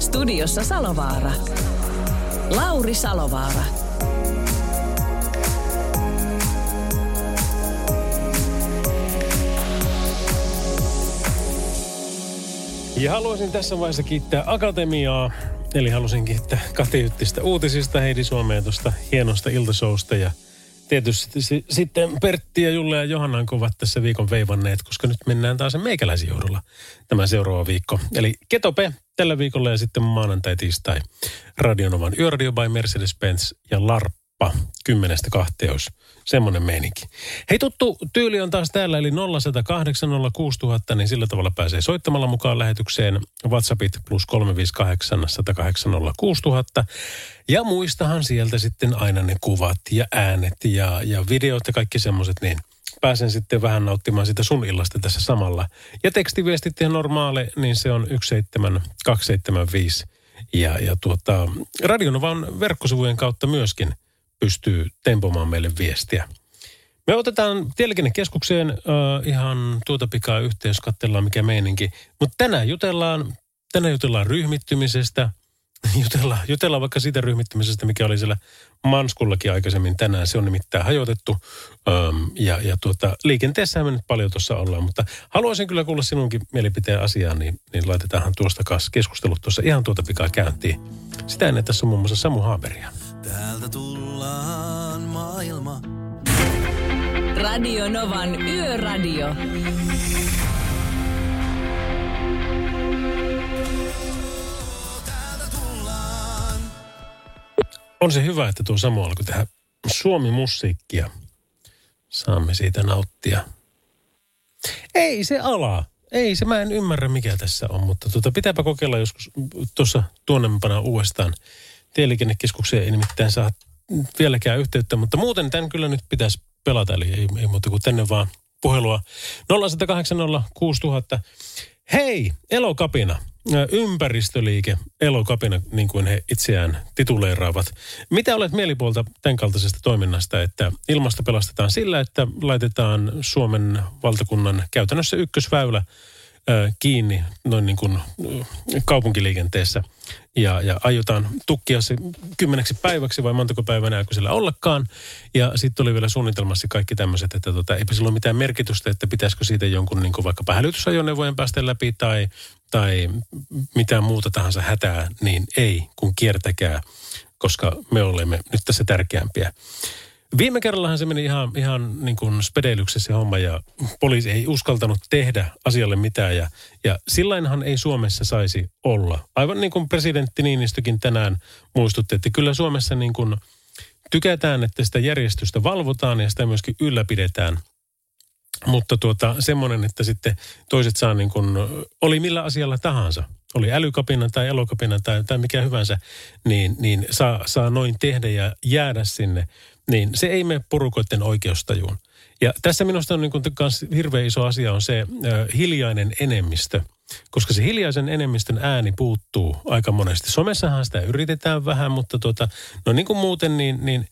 Studiossa Salovaara. Lauri Salovaara. Ja haluaisin tässä vaiheessa kiittää Akatemiaa. Eli halusin kiittää Kati Yttistä uutisista, Heidi Suomea tuosta hienosta iltashowsta ja tietysti sitten Pertti ja Julle ja Johanna ovat tässä viikon veivanneet, koska nyt mennään taas meikäläisen johdolla tämä seuraava viikko. Eli Ketope tällä viikolla ja sitten maanantai, tiistai. Radio Novan Yöradio by Mercedes-Benz ja LARP 10-2, jos semmoinen meininki. Hei, tuttu tyyli on taas täällä, eli 0806000, niin sillä tavalla pääsee soittamalla mukaan lähetykseen. WhatsAppit +358 108 06000. Ja muistahan sieltä sitten aina ne kuvat ja äänet ja videot ja kaikki semmoiset, niin pääsen sitten vähän nauttimaan sitä sun illasta tässä samalla. Ja tekstiviestit ihan normaale, niin se on 17275. Ja Radio Novan verkkosivujen kautta myöskin pystyy tempomaan meille viestiä. Me otetaan Tieliikennekeskukseen ihan tuota pikaa yhteys, katsellaan mikä meininki. Mutta tänään jutellaan ryhmittymisestä, jutellaan vaikka siitä ryhmittymisestä, mikä oli siellä Manskullakin aikaisemmin tänään. Se on nimittäin hajotettu liikenteessähän me nyt paljon tuossa ollaan, mutta haluaisin kyllä kuulla sinunkin mielipiteen asiaan, niin laitetaanhan tuosta kanssa keskustelut tuossa ihan tuota pikaa käyntiin. Sitä ennen tässä on muun muassa Samu Haaberia. Täältä tullaan maailma. Radio Novan Yöradio. Täältä tullaan. On se hyvä, että tuo Samu alkoi tehdä Suomi-musiikkia. Saamme siitä nauttia. Ei se ala. Ei se, mä en ymmärrä mikä tässä on, mutta pitääpä kokeilla joskus tuossa tuonnempana uudestaan. Tieliikennekeskukseen ei nimittäin saa vieläkään yhteyttä, mutta muuten tämän kyllä nyt pitäisi pelata, eli ei muuta kuin tänne vaan puhelua. 0806000. Hei, Elokapina, ympäristöliike, Elokapina, niin kuin he itseään tituleeraavat. Mitä olet mielipuolta tämän kaltaisesta toiminnasta, että ilmasto pelastetaan sillä, että laitetaan Suomen valtakunnan käytännössä ykkösväylä kiinni noin niin kuin kaupunkiliikenteessä ja aiotaan tukkia se 10 päiväksi vai montako päivänä kun sillä ollakaan. Ja sitten oli vielä suunnitelmassa kaikki tämmöiset, että eipä sillä ole mitään merkitystä, että pitäisikö siitä jonkun niin kuin vaikkapa hälytysajoneuvojen päästä läpi tai mitään muuta tahansa hätää, niin ei, kun kiertäkää, koska me olemme nyt tässä tärkeämpiä. Viime kerrallahan se meni ihan niin kuin spedeilyksessä homma ja poliisi ei uskaltanut tehdä asialle mitään ja sillainhan ei Suomessa saisi olla. Aivan niin kuin presidentti Niinistökin tänään muistutti, että kyllä Suomessa niin kuin tykätään, että sitä järjestystä valvotaan ja sitä myöskin ylläpidetään. Mutta semmoinen, että sitten toiset saa niin kuin, oli millä asialla tahansa, oli älykapina tai elokapina tai mikä hyvänsä, niin saa noin tehdä ja jäädä sinne. Niin, se ei mene porukoiden oikeustajuun. Ja tässä minusta on niin kuin kans hirveän iso asia on se hiljainen enemmistö, koska se hiljaisen enemmistön ääni puuttuu aika monesti. Somessahan sitä yritetään vähän, mutta no niin kuin muuten, niin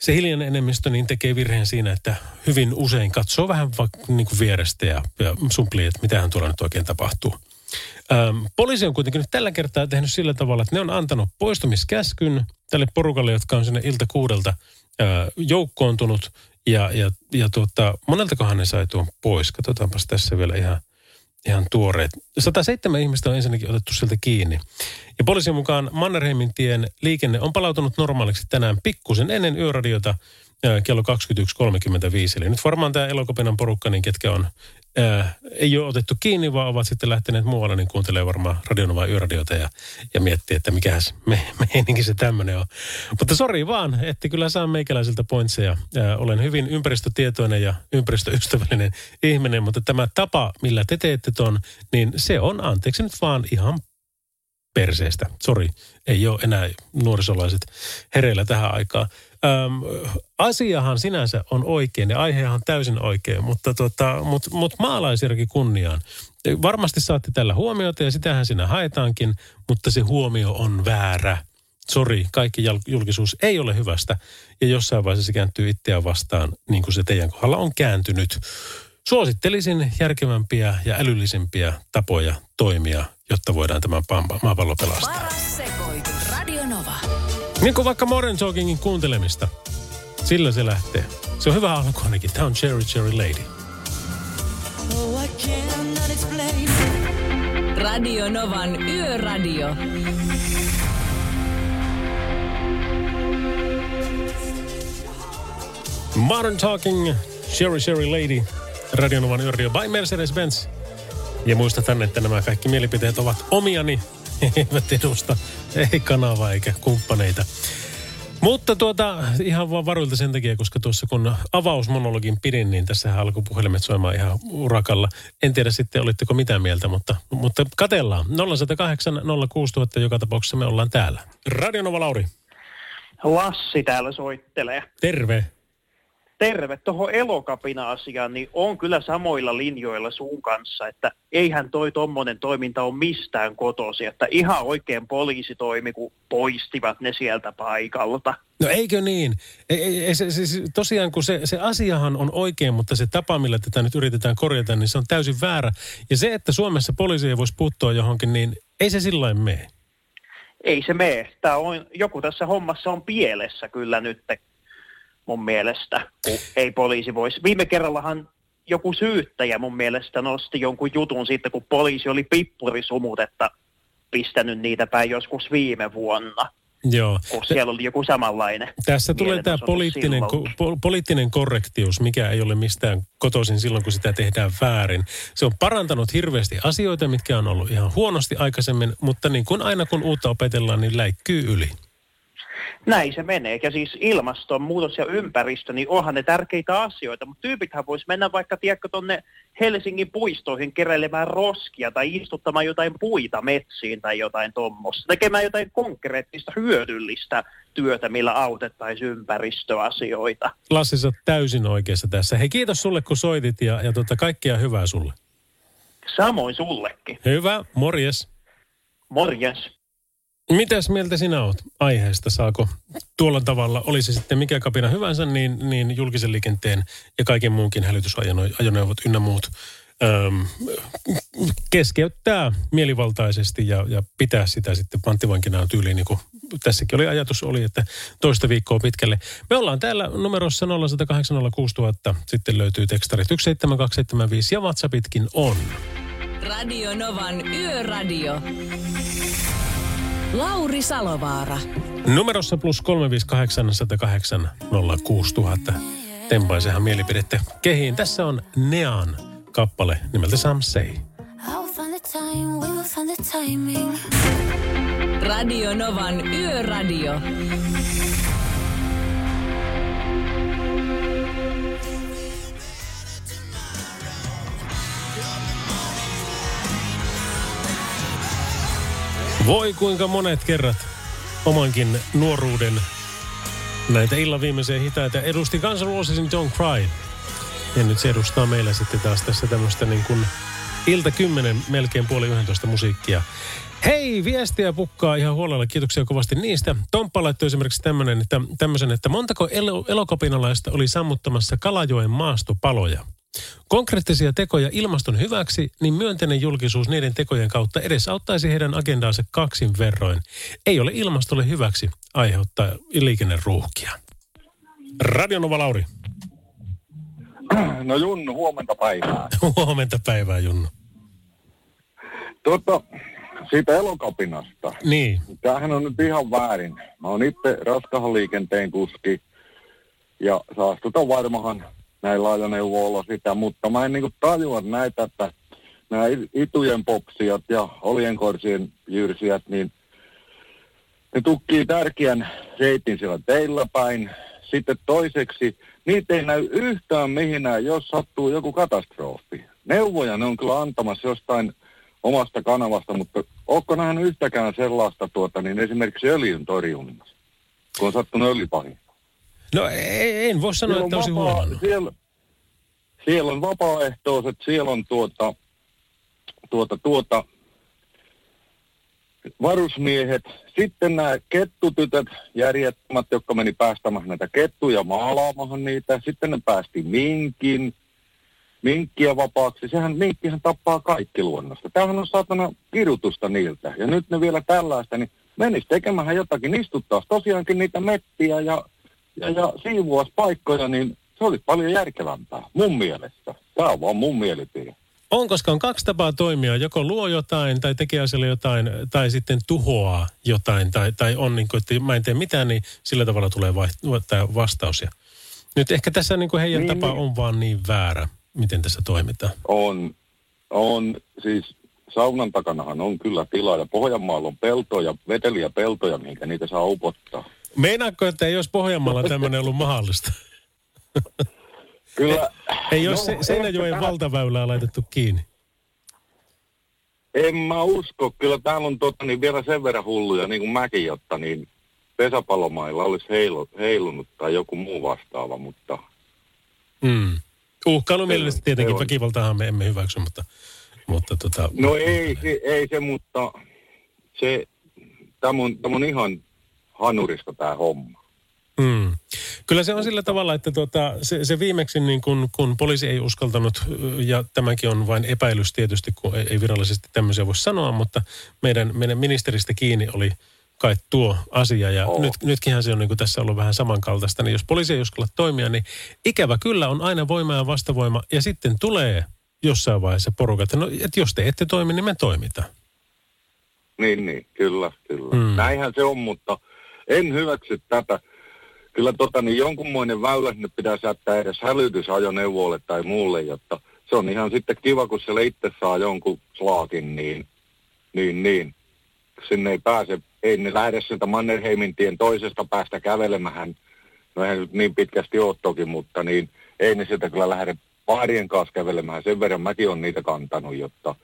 se hiljainen enemmistö niin tekee virheen siinä, että hyvin usein katsoo vähän niin kuin vierestä ja sumplii, että mitähän tuolla nyt oikein tapahtuu. Poliisi on kuitenkin nyt tällä kertaa tehnyt sillä tavalla, että ne on antanut poistumiskäskyn tälle porukalle, jotka on sinne iltakuudelta joukkoontunut. Moneltakohan ne sai tuon pois. Katsotaanpas tässä vielä ihan tuoreet. 107 ihmistä on ensinnäkin otettu sieltä kiinni. Ja poliisin mukaan Mannerheimin tien liikenne on palautunut normaaliksi tänään pikkusen ennen yöradiota kello 21.35. Eli nyt varmaan tämä Elokopenan porukka, niin ketkä on, ei ole otettu kiinni, vaan ovat sitten lähteneet muualla, niin kuuntelee varmaan Radio Nova Yöradiota ja miettii, että mikäs meininki se tämmöinen on. Mutta sori vaan, että kyllä saa meikäläisiltä pointseja. Olen hyvin ympäristötietoinen ja ympäristöystävällinen ihminen, mutta tämä tapa, millä te teette ton, niin se on, anteeksi nyt vaan, ihan perseestä. Sori, ei ole enää nuorisolaiset hereillä tähän aikaan. Asiahan sinänsä on oikein ja aiheahan on täysin oikein, mutta maalaisjärki kunniaan. Varmasti saatte tällä huomiota ja sitähän sinä haetaankin, mutta se huomio on väärä. Sori, kaikki julkisuus ei ole hyvästä ja jossain vaiheessa se kääntyy itseään vastaan, niin kuin se teidän kohdalla on kääntynyt. Suosittelisin järkevämpiä ja älyllisempiä tapoja toimia, jotta voidaan tämän maapallo pelastaa. Paras sekoitus, Radio Nova. Niin kuin vaikka Modern Talkingin kuuntelemista. Sillä se lähtee. Se on hyvä alku ainakin. Tämä on Cherry Cherry Lady. Oh, I cannot explain. Radio Novan Yöradio. Modern Talking, Cherry Cherry Lady, Radio Novan Yöradio by Mercedes-Benz. Ja muistathan, että nämä kaikki mielipiteet ovat omiani, eivät edusta, ei kanavaa eikä kumppaneita. Mutta ihan vaan varuilta sen takia, koska tuossa kun avausmonologin pidin, niin tässä alkoi puhelimet soimaan ihan urakalla. En tiedä sitten, olitteko mitä mieltä, mutta katellaan. 0806000, joka tapauksessa me ollaan täällä. Radio Nova Lauri. Lassi täällä soittelee. Terve. Terve. Tuohon Elokapina-asiaan, niin on kyllä samoilla linjoilla sun kanssa, että eihän toi tommonen toiminta ole mistään kotoisin, että ihan oikein poliisi toimi, kun poistivat ne sieltä paikalta. No eikö niin? Tosiaan, kun se asiahan on oikein, mutta se tapa, millä tätä nyt yritetään korjata, niin se on täysin väärä. Ja se, että Suomessa poliisi ei voisi puuttua johonkin, niin ei se sillain mene. Ei se mene. Joku tässä hommassa on pielessä kyllä nyt. Mun mielestä, ei poliisi voisi. Viime kerrallahan joku syyttäjä mun mielestä nosti jonkun jutun siitä, kun poliisi oli pippurisumutetta pistänyt niitä päin joskus viime vuonna. Joo. Kun siellä oli joku samanlainen. Tässä tulee tämä poliittinen korrektius, mikä ei ole mistään kotoisin silloin, kun sitä tehdään väärin. Se on parantanut hirveästi asioita, mitkä on ollut ihan huonosti aikaisemmin, mutta niin kuin aina kun uutta opetellaan, niin läikkyy yli. Näin se menee. Ja siis ilmastonmuutos ja ympäristö, niin onhan ne tärkeitä asioita. Mutta tyypithän vois mennä vaikka, tiedätkö, tonne Helsingin puistoihin keräilemään roskia tai istuttamaan jotain puita metsiin tai jotain tommosta. Tekemään jotain konkreettista hyödyllistä työtä, millä autettaisiin ympäristöasioita. Lassi, sä oot täysin oikeassa tässä. Hei, kiitos sulle, kun soitit ja kaikkea hyvää sulle. Samoin sullekin. Hyvä, morjes. Morjes. Mitäs mieltä sinä oot aiheesta? Saako tuolla tavalla, oli se sitten mikä kapina hyvänsä, niin julkisen liikenteen ja kaiken muunkin hälytysajoneuvot ynnä muut keskeyttää mielivaltaisesti ja pitää sitä sitten panttivankinaan tyyliin, niin kuin tässäkin oli ajatus, että toista viikkoa pitkälle. Me ollaan täällä numerossa 0806000, sitten löytyy tekstarit 17275 ja WhatsAppitkin on. Radio Novan Yöradio. Lauri Salovaara. Numerossa +358 108 06000. Tempaisehan mielipidettä kehiin. Tässä on Neon kappale nimeltä Some Say. Radio Novan Yöradio. Voi kuinka monet kerrat omankin nuoruuden näitä illan viimeisiä hitaita edusti Guns N' Rosesin Don't Cry. Ja nyt se edustaa meillä sitten taas tässä tämmöistä niin kuin ilta 10, melkein 10:30 musiikkia. Hei, viestiä pukkaa ihan huolella. Kiitoksia kovasti niistä. Tomppa laittoi esimerkiksi tämmöisen, että montako elokapinalaista oli sammuttamassa Kalajoen maastopaloja. Konkreettisia tekoja ilmaston hyväksi, niin myönteinen julkisuus niiden tekojen kautta edesauttaisi heidän agendaansa kaksin verroin. Ei ole ilmastolle hyväksi aiheuttaa liikenneruuhkia. Radio Nova Lauri. No Junnu, huomenta päivää. Huomenta päivää, Junnu. Siitä elokapinasta. Niin. Tämähän on nyt ihan väärin. Mä oon itse raskaan liikenteen kuski ja saastutan varmahan näillä ajoneuvoilla sitä, mutta mä en niin kuin tajua näitä, että nämä itujen popsijat ja oljenkorsien jyrsijät, niin ne tukkii tärkeän reitin siellä teillä päin. Sitten toiseksi, niitä ei näy yhtään mihinään, jos sattuu joku katastrofi. Neuvoja ne on kyllä antamassa jostain omasta kanavasta, mutta ootko nähnyt yhtäkään sellaista esimerkiksi öljyn torjunnassa, kun on sattunut öljypahin? No en voi sanoa, että olisi huomannut. Siellä on vapaaehtoiset, siellä on varusmiehet, sitten nämä kettutytöt, järjettömät, jotka meni päästämään näitä kettuja, maalaamahan niitä, sitten ne päästi minkkiä vapaaksi. Minkkihän tappaa kaikki luonnosta. Tämähän on saatana kidutusta niiltä, ja nyt ne vielä tällaista, niin menisi tekemähän jotakin, istuttaisi tosiaankin niitä mettiä ja siivuaisi paikkoja, niin se olisi paljon järkevämpää, mun mielestä. Tämä on vaan mun mielipide. On, koska on kaksi tapaa toimia. Joko luo jotain tai tekee asialle jotain tai sitten tuhoaa jotain. Tai on niin kuin, että mä en tee mitään, niin sillä tavalla tulee vastaus. Ja nyt ehkä tässä niin kuin heidän tapa on vaan niin väärä, miten tässä toimitaan. On. Siis saunan takanahan on kyllä tilaa ja Pohjanmaalla on peltoja, veteliä peltoja, minkä niitä saa upottaa. Meinaatko, että ei olisi Pohjanmaalla tämmöinen ollut mahdollista? Kyllä. Ei jos Seinäjoen valtaväylää laitettu kiinni. En mä usko. Kyllä täällä on vielä sen verran hulluja, niin kuin mäkin, jotta niin pesäpallomailla olisi heilunut tai joku muu vastaava, mutta... Uhkailu mielestä tietenkin, väkivaltaahan me emme hyväksy, mutta No ei se, mutta se... Tämä on ihan hanurista tämä homma. Kyllä se on sillä tavalla, että se viimeksi niin kun poliisi ei uskaltanut, ja tämäkin on vain epäilys tietysti, kun ei virallisesti tämmöisiä voi sanoa, mutta meidän ministeristä kiinni oli kai tuo asia, ja nytkinhän se on niin kuin tässä ollut vähän samankaltaista, niin jos poliisi ei uskalla toimia, niin ikävä kyllä on aina voima ja vastavoima, ja sitten tulee jossain vaiheessa porukka, että jos te ette toimi, niin me toimitaan. Niin, kyllä. Näinhän se on, mutta en hyväksy tätä. Kyllä jonkunmoinen väylä sinne pitäisi jättää edes hälytysajoneuvolle tai muulle, jotta se on ihan sitten kiva, kun siellä itse saa jonkun slaakin, niin. Sinne ei pääse, ei ne lähde sieltä Mannerheimin tien toisesta päästä kävelemään. No eihän nyt niin pitkästi ole toki, mutta niin ei ne sieltä kyllä lähde paarien kanssa kävelemään. Sen verran mäkin olen niitä kantanut, jotta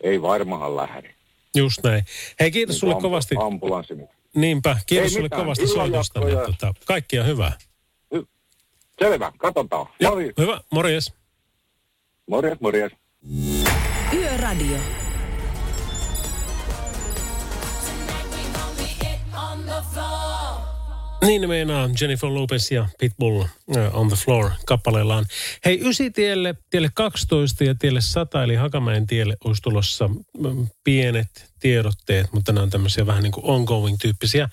ei varmahan lähde. Just näin. Hei, kiitos niin, sulle kovasti. Ambulanssi nyt. Niinpä, kiitos sulle kovasti soitosta. Kaikkia hyvää. Selvä, katsotaan. Ja, hyvä, morjes. Morjes. Yöradio. Niin meinaa Jennifer Lopez ja Pitbull on the floor kappaleellaan. Hei, Ysitielle, tielle 12 ja tielle 100, eli Hakamäen tielle olisi tulossa pienet tiedotteet, mutta nämä on tämmöisiä vähän niin kuin ongoing-tyyppisiä.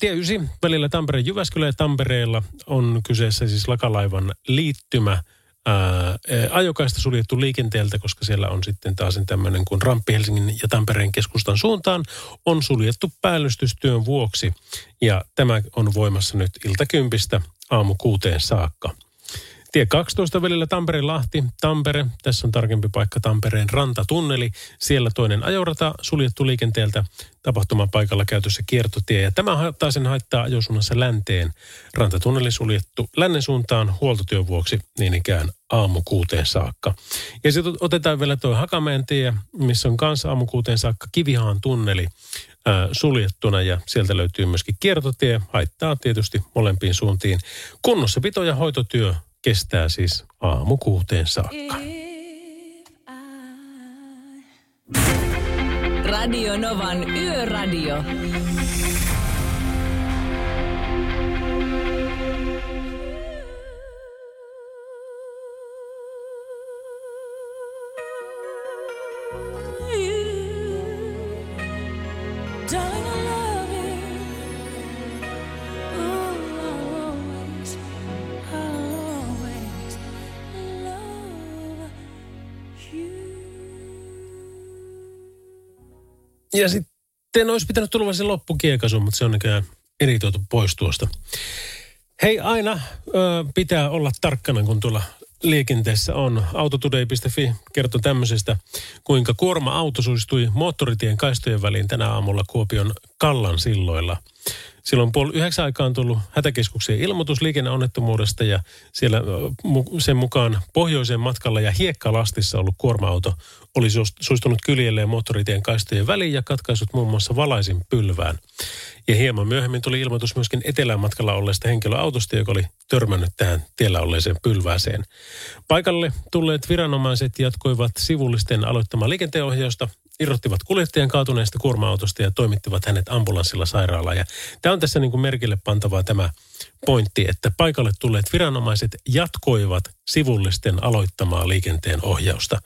Tie 9, välillä Tampere-Jyväskylä ja Tampereella on kyseessä siis Lakalaivan liittymä. Ajokaista suljettu liikenteeltä, koska siellä on sitten taas tämmöinen kuin ramppi Helsingin ja Tampereen keskustan suuntaan, on suljettu päällystystyön vuoksi. Ja tämä on voimassa nyt iltakympistä aamu 6 saakka. Tie 12 välillä Tampere-Lahti, Tampere, tässä on tarkempi paikka Tampereen Rantatunneli. Siellä toinen ajorata suljettu liikenteeltä tapahtumapaikalla käytössä kiertotie. Ja tämä taas sen haittaa ajosuunnassa länteen. Rantatunneli suljettu lännen suuntaan huoltotyön vuoksi niin ikään aamu 6 saakka. Ja sitten otetaan vielä tuo Hakamäen tie, missä on kanssa aamu 6 saakka Kivihaan tunneli suljettuna, ja sieltä löytyy myöskin kiertotie. Haittaa tietysti molempiin suuntiin. Kunnossapito ja hoitotyö kestää siis aamu 6 saakka. Radio Novan Yöradio. Ja sitten olisi pitänyt tulla se loppukiekasu, mutta se on näköjään editoitu pois tuosta. Hei, aina pitää olla tarkkana, kun tuolla liikenteessä on. Autotoday.fi kertoo tämmöisestä, kuinka kuorma-auto suistui moottoritien kaistojen väliin tänä aamulla Kuopion Kallan silloilla. Silloin 8:30 aikaan tullut hätäkeskukseen ilmoitus liikenneonnettomuudesta ja siellä sen mukaan pohjoisen matkalla ja hiekkalastissa ollut kuorma-auto oli suistunut kyljelle ja moottoritien kaistojen väliin ja katkaisut muun muassa valaisin pylvään. Ja hieman myöhemmin tuli ilmoitus myöskin etelän matkalla olleesta henkilöautosta, joka oli törmännyt tähän tiellä olleeseen pylvääseen. Paikalle tulleet viranomaiset jatkoivat sivullisten aloittamaa liikenteenohjausta, irrottivat kuljettajan kaatuneesta kuorma-autosta ja toimittivat hänet ambulanssilla sairaalaan. Ja tämä on tässä niin kuin merkille pantavaa tämä pointti, että paikalle tulleet viranomaiset jatkoivat sivullisten aloittamaa liikenteen ohjausta.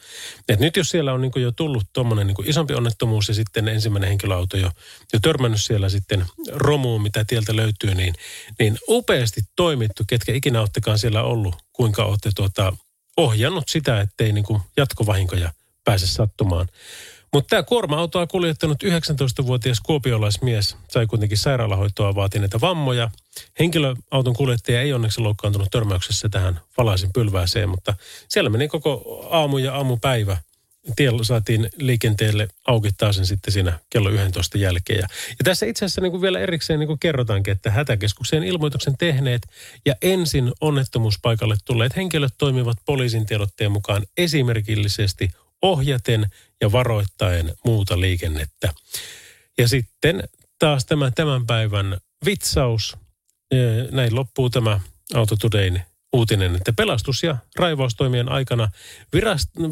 Et nyt jos siellä on niin kuin jo tullut tuommoinen niin kuin isompi onnettomuus ja sitten ensimmäinen henkilöauto jo törmännyt siellä sitten romuun, mitä tieltä löytyy, niin upeasti toimittu, ketkä ikinä oottekaan siellä ollut, kuinka ootte ohjannut sitä, ettei niin kuin jatkovahinkoja pääse sattumaan. Mutta tämä kuorma-autoa kuljettanut 19-vuotias kuopiolaismies sai kuitenkin sairaalahoitoa vaatineita vammoja. Henkilöauton kuljettaja ei onneksi loukkaantunut törmäyksessä tähän valaisin pylvääseen, mutta siellä meni koko aamu ja aamupäivä. Tiellä saatiin liikenteelle auki taasen sitten siinä kello 11 jälkeen. Ja tässä itse asiassa niin kuin vielä erikseen niin kuin kerrotaankin, että hätäkeskukseen ilmoituksen tehneet ja ensin onnettomuuspaikalle tulleet henkilöt toimivat poliisin tiedotteen mukaan esimerkillisesti ohjaten ja varoittaen muuta liikennettä. Ja sitten taas tämän päivän vitsaus. Näin loppuu tämä Auto Todayn uutinen, että pelastus- ja raivaustoimien aikana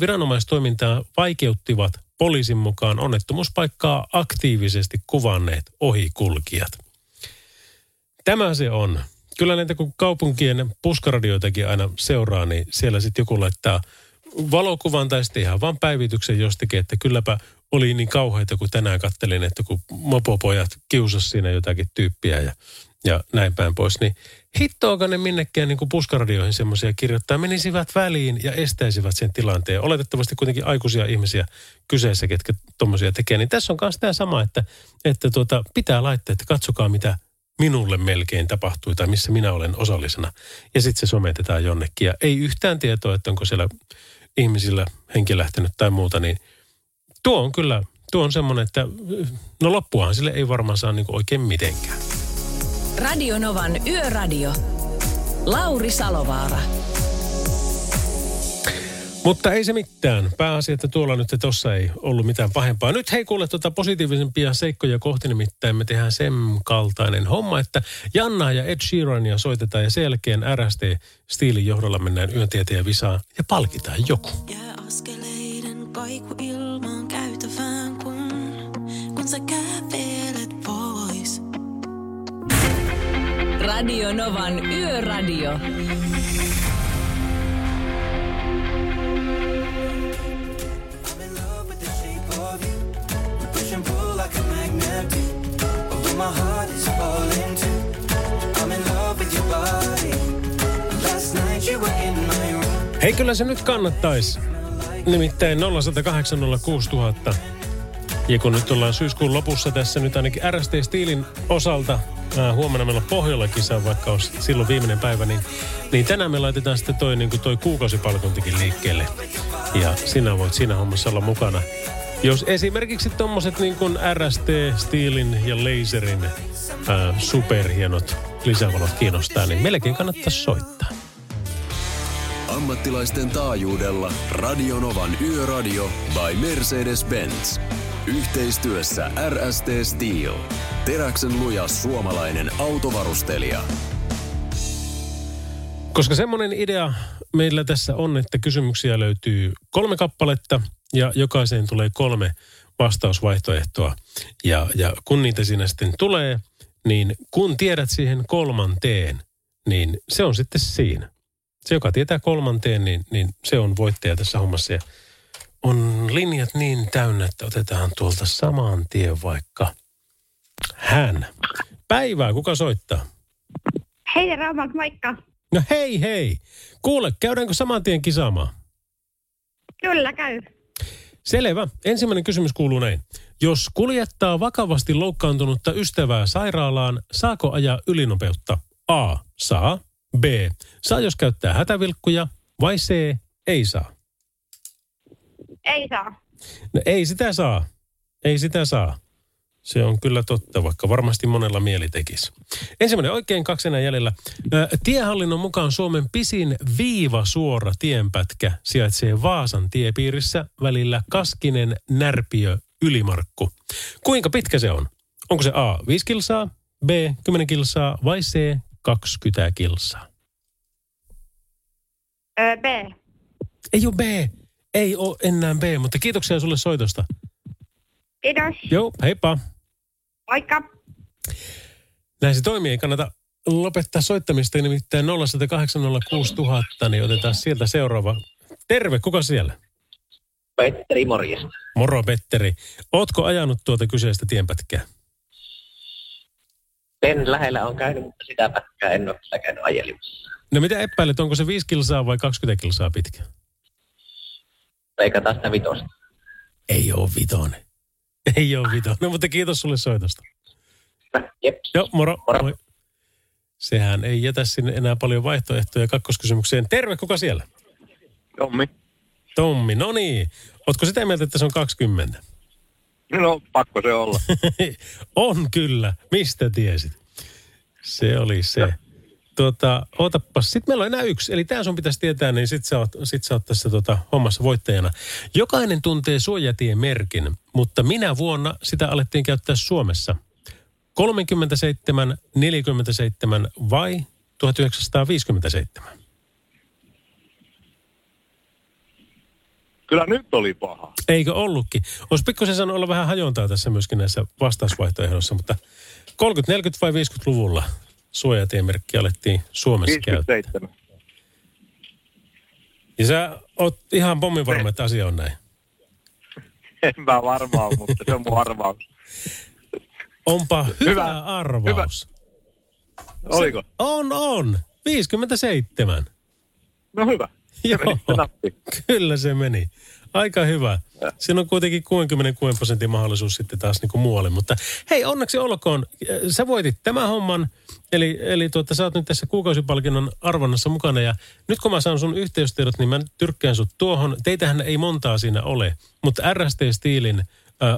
viranomaistoimintaa vaikeuttivat poliisin mukaan onnettomuuspaikkaa aktiivisesti kuvanneet ohikulkijat. Tämä se on. Kyllä näitä kun kaupunkien puskaradioitakin aina seuraa, niin siellä sitten joku laittaa valokuvan tai sitten ihan vaan päivityksen jostakin, että kylläpä oli niin kauheita, kun tänään kattelin, että kun mopopojat kiusasi siinä jotakin tyyppiä ja näin päin pois, niin hittoako ne minnekään niin kuin puskaradioihin semmoisia kirjoittaa, menisivät väliin ja estäisivät sen tilanteen. Oletettavasti kuitenkin aikuisia ihmisiä kyseessä, ketkä tommosia tekee, niin tässä on myös tämä sama, että pitää laittaa, että katsokaa mitä minulle melkein tapahtui tai missä minä olen osallisena. Ja sitten se sometetaan jonnekin ja ei yhtään tietoa, että onko siellä ihmisillä henki lähtenyt tai muuta, niin tuo on semmoinen, että no loppuahan sille ei varmaan saa niin kuin oikein mitenkään. Radio Novan Yöradio. Lauri Salovaara. Mutta ei se mitään. Pääasia, että tuolla nyt tuossa ei ollut mitään pahempaa. Nyt hei kuule positiivisempia seikkoja kohti, nimittäin me tehdään sen kaltainen homma, että Jannaa ja Ed Sheerania soitetaan ja sen jälkeen RST Steelin johdolla mennään yöntieteen visaan ja palkitaan joku. Jää askeleiden kaiku ilman käytävään, kun sä kävelet pois. Radio Novan Yöradio. My heart is falling too. I'm in love with your body. Last night you were in my room. Hei, kyllä se nyt kannattaisi. Nimittäin 0806000. Ja kun nyt ollaan syyskuun lopussa tässä nyt ainakin RST Steelin osalta, huomenna meillä on Pohjola-kisa, vaikka olisi silloin viimeinen päivä, niin tänään me laitetaan sitten toi kuukausipalkintikin liikkeelle. Ja sinä voit siinä hommassa olla mukana. Jos esimerkiksi tommoset niin kuin RST, Steelin ja Laserin superhienot lisävalot kiinnostaa, niin melkein kannattaa soittaa. Ammattilaisten taajuudella Radio Novan Yöradio by Mercedes-Benz. Yhteistyössä RST Steel. Teräksen luja suomalainen autovarustelija. Koska semmoinen idea meillä tässä on, että kysymyksiä löytyy 3 kappaletta. Ja jokaiseen tulee 3 vastausvaihtoehtoa. Ja kun niitä siinä sitten tulee, niin kun tiedät siihen 3:n, niin se on sitten siinä. Se, joka tietää 3:n, niin se on voittaja tässä hommassa. Ja on linjat niin täynnä, että otetaan tuolta saman tien vaikka hän. Päivää, kuka soittaa? Hei, Raumalta, moikka. No hei. Kuule, käydäänkö saman tien kisaamaan? Kyllä, käy. Selvä. Ensimmäinen kysymys kuuluu näin. Jos kuljettaa vakavasti loukkaantunutta ystävää sairaalaan, saako ajaa ylinopeutta? A. Saa. B. Saa, jos käyttää hätävilkkuja. Vai C. Ei saa. Ei saa. No ei sitä saa. Se on kyllä totta, vaikka varmasti monella mieli tekisi. Ensimmäinen oikein, kaksi enää jäljellä. Tiehallinnon mukaan Suomen pisin viivasuora tienpätkä sijaitsee Vaasan tiepiirissä välillä Kaskinen-Närpiö-Ylimarkku. Kuinka pitkä se on? Onko se A, 5 kilsaa, B, 10 kilsaa vai C, 20 kilsaa? B. Ei ole B. Ei ole enää B, mutta kiitoksia sulle soitosta. Kiitos. Joo, heippa. Moikka. Näin se toimii. Ei kannata lopettaa soittamista, nimittäin 0806000, niin otetaan sieltä seuraava. Terve, kuka siellä? Petteri, morjesta. Moro, Petteri. Ootko ajanut tuota kyseistä tienpätkää? Sen lähellä on käynyt, mutta sitä pätkää en ole kyllä käynyt ajelimassa. No mitä epäilet, onko se 5 kilsaa vai 20 kilsaa pitkä? Leikataan sitä vitosta. Ei ole vitonen. Ei ole vitonen. No mutta kiitos sulle soitosta. Jeps. Joo, moro. Moro. Moi. Sehän ei jätä sinne enää paljon vaihtoehtoja kakkoskysymykseen. Terve, kuka siellä? Tommi, no niin. Ootko sitä mieltä, että se on 20? No, pakko se olla. On kyllä. Mistä tiesit? Se oli se. Ootappas. Sitten meillä on enää yksi. Eli tää sun pitäisi tietää, niin sit sä oot tässä hommassa voittajana. Jokainen tuntee suojatien merkin, mutta minä vuonna sitä alettiin käyttää Suomessa. 37, 47 vai 1957? Kyllä nyt oli paha. Eikö ollutkin? Olisi pikkusen saanut olla vähän hajontaa tässä myöskin näissä vastausvaihtoehdoissa, mutta 30-, 40- vai 50-luvulla suojatiemerkki alettiin Suomessa 57. käyttää. Ja sä oot ihan pommin varma, että asia on näin. En mä varmaa, mutta se on mun arvaus. Onpa hyvä arvaus. Hyvä. Oliko? Se on. 57. No hyvä. Joo, kyllä se meni. Aika hyvä. Siinä on kuitenkin 66% mahdollisuus sitten taas niin kuin muualle. Mutta hei, onneksi olkoon. Sä voitit tämän homman, eli sä oot nyt tässä kuukausipalkinnon arvonnassa mukana. Ja nyt kun mä saan sun yhteystiedot, niin mä tyrkkään sut tuohon. Teitähän ei montaa siinä ole, mutta RST Steelin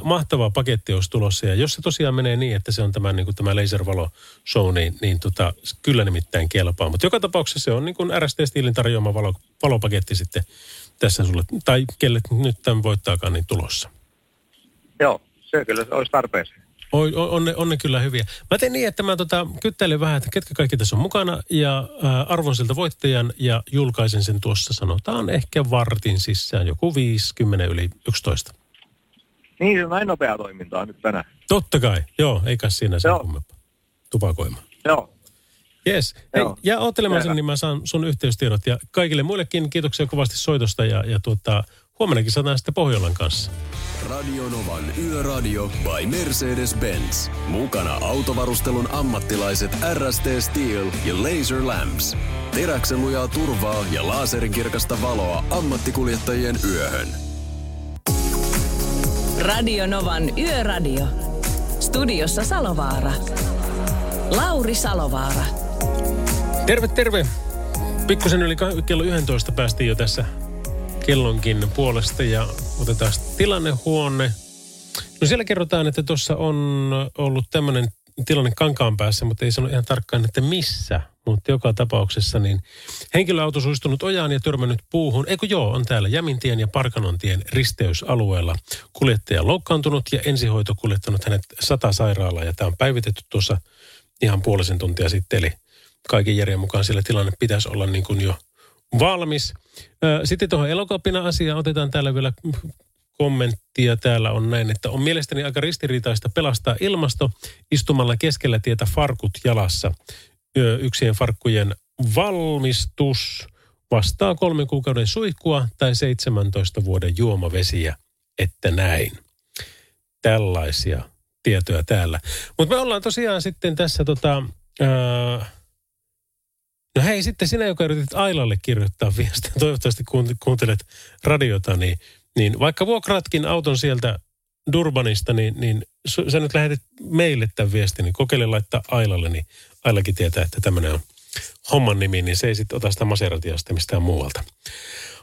mahtava paketti olisi tulossa. Ja jos se tosiaan menee niin, että se on tämä, niin kuin tämä laservalo-show, niin kyllä nimittäin kelpaa. Mutta joka tapauksessa se on niin kuin RST Steelin tarjoama valopaketti sitten tässä sulle, tai kelle nyt tämän voittaakaan, niin tulossa. Joo, se kyllä olisi tarpeeseen. On ne kyllä hyviä. Mä teen niin, että mä kyttäilen vähän, että ketkä kaikki tässä on mukana, ja arvon siltä voittajan, ja julkaisen sen tuossa, sanotaan ehkä vartin sisään, joku 11:50. Niin, se on näin nopeaa toimintaa nyt tänään. Totta kai, joo, eikä siinä sen kummempaa tupakoimaan. Joo. Jes, ja oottelemaan sen, niin mä saan sun yhteystiedot. Ja kaikille muillekin kiitoksia kovasti soitosta, ja huomennakin saadaan sitten Pohjolan kanssa. Radio Novan Yöradio by Mercedes-Benz. Mukana autovarustelun ammattilaiset RST Steel ja Laser Lamps. Teräksen lujaa turvaa ja laserinkirkasta valoa ammattikuljettajien yöhön. Radio Novan Yöradio. Studiossa Salovaara. Lauri Salovaara. Terve, terve. Pikkusen yli kello 11 päästiin jo tässä kellonkin puolesta ja otetaan tilannehuone. No siellä kerrotaan, että tuossa on ollut tämmöinen tilanne Kankaan päässä, mutta ei sano ihan tarkkaan, että missä. Mutta joka tapauksessa niin henkilöauto on suistunut ojaan ja törmännyt puuhun. Eikö joo, on täällä Jämintien ja Parkanontien risteysalueella. Kuljettaja loukkaantunut ja ensihoito kuljettanut hänet 100 sairaalaan. Ja tämä on päivitetty tuossa ihan puolisen tuntia sitten. Eli kaiken järjen mukaan sillä tilanne pitäisi olla niin kuin jo valmis. Sitten tuohon Elokapina-asiaan otetaan täällä vielä kommenttia. Täällä on näin, että on mielestäni aika ristiriitaista pelastaa ilmasto istumalla keskellä tietä farkut jalassa. Yksien farkkujen valmistus vastaa 3 kuukauden suihkua tai 17 vuoden juomavesiä, että näin. Tällaisia tietoja täällä. Mutta me ollaan tosiaan sitten tässä no hei, sitten sinä, joka yritit Ailalle kirjoittaa viestiä, toivottavasti kuuntelet radiota, niin vaikka vuokraatkin auton sieltä Durbanista, niin sä nyt lähetit meille tämän viestin, niin kokeile laittaa Ailalle, niin Ailakin tietää, että tämmöinen on homman nimi, niin se ei sitten ota sitä Maseratiasta mistään muualta.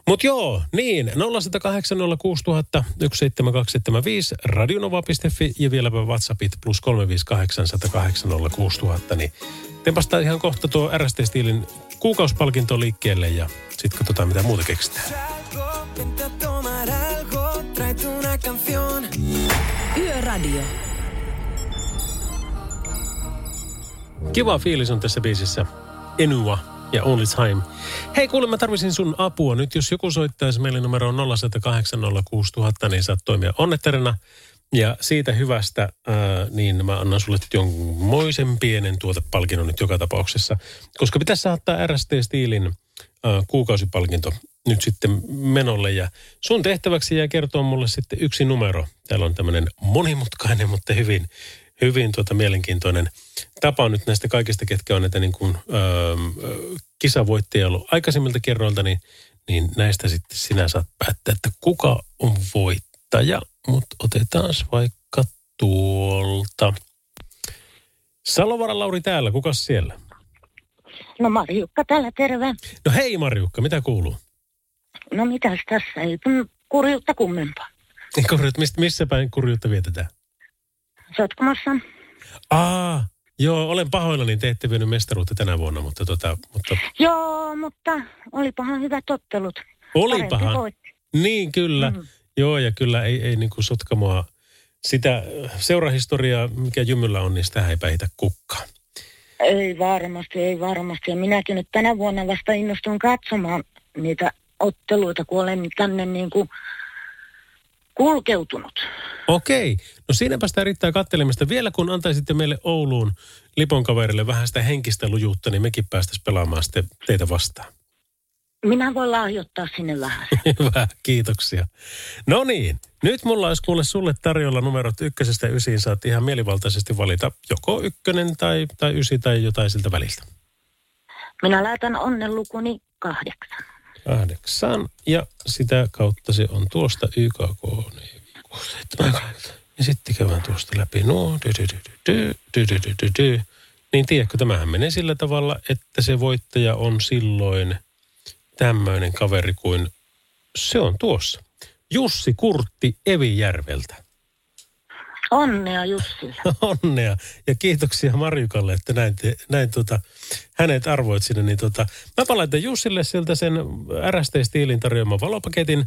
Mutta joo, niin, 0806000 17275, radionova.fi ja vieläpä WhatsAppit plus 358806000, niin tempastaan ihan kohta tuo RST Steelin kuukausipalkinto liikkeelle ja sit katsotaan mitä muuta keksitään. Yöradio. Kiva fiilis on tässä biisissä. Enua ja Only Time. Hei kuule, mä tarvitsin sun apua nyt. Jos joku soittaisi meille numeroon 0806000, niin saat toimia onnettarina. Ja siitä hyvästä, niin mä annan sulle jonkunmoisen pienen tuotepalkinnon nyt joka tapauksessa. Koska pitäisi saattaa RST Steelin kuukausipalkinto nyt sitten menolle. Ja sun tehtäväksi jää kertoa mulle sitten yksi numero. Täällä on tämmöinen monimutkainen, mutta hyvin mielenkiintoinen tapa nyt näistä kaikista, ketkä on näitä niin kuin kisavoittajia ollut aikaisemmilta kerroilta, niin näistä sitten sinä saat päättää, että kuka on voittaja. Mutta otetaan vaikka tuolta. Salovaara Lauri täällä, kukas siellä? No Marjukka täällä, terve. No hei Marjukka, mitä kuuluu? No mitäs tässä, ei kurjuutta kummempaa. Missä päin kurjuutta vietetään? Sotkamassa. Joo, olen pahoillani, te ette vienyt mestaruutta tänä vuonna, mutta... Joo, mutta olipahan hyvät ottelut. Olipahan. Niin, kyllä. Mm. Joo, ja kyllä ei niin kuin Sotkamoa, sitä seurahistoriaa, mikä Jymyllä on, niin sitä ei päihitä kukkaan. Ei varmasti. Ja minäkin nyt tänä vuonna vasta innostun katsomaan niitä otteluita, kun olen tänne niin kuin kulkeutunut. Okei. No siinäpä sitä riittää katselemista. Vielä kun antaisitte meille Ouluun Liponkaverille vähän sitä henkistä lujuutta, niin mekin päästäisiin pelaamaan sitten teitä vastaan. Minä voin lahjoittaa sinne vähän. Hyvä, kiitoksia. No niin, nyt mulla olisi kuule sulle tarjolla numerot 1–9. Saat ihan mielivaltaisesti valita joko 1 tai 9 tai jotain siltä väliltä. Minä laitan onnenlukuni 8. 8 ja sitä kautta se on tuosta YKK, niin 6, 7, 8. Ja sitten käydään tuosta läpi nuo, niin tiedätkö, tämähän menee sillä tavalla, että se voittaja on silloin tämmöinen kaveri kuin, se on tuossa, Jussi Kurtti Evijärveltä. Onnea Jussille. Onnea. Ja kiitoksia Marjukalle, että näin hänet arvoit sinne. Niin mä laitan Jussille sieltä sen RST-stiilin tarjoaman valopaketin.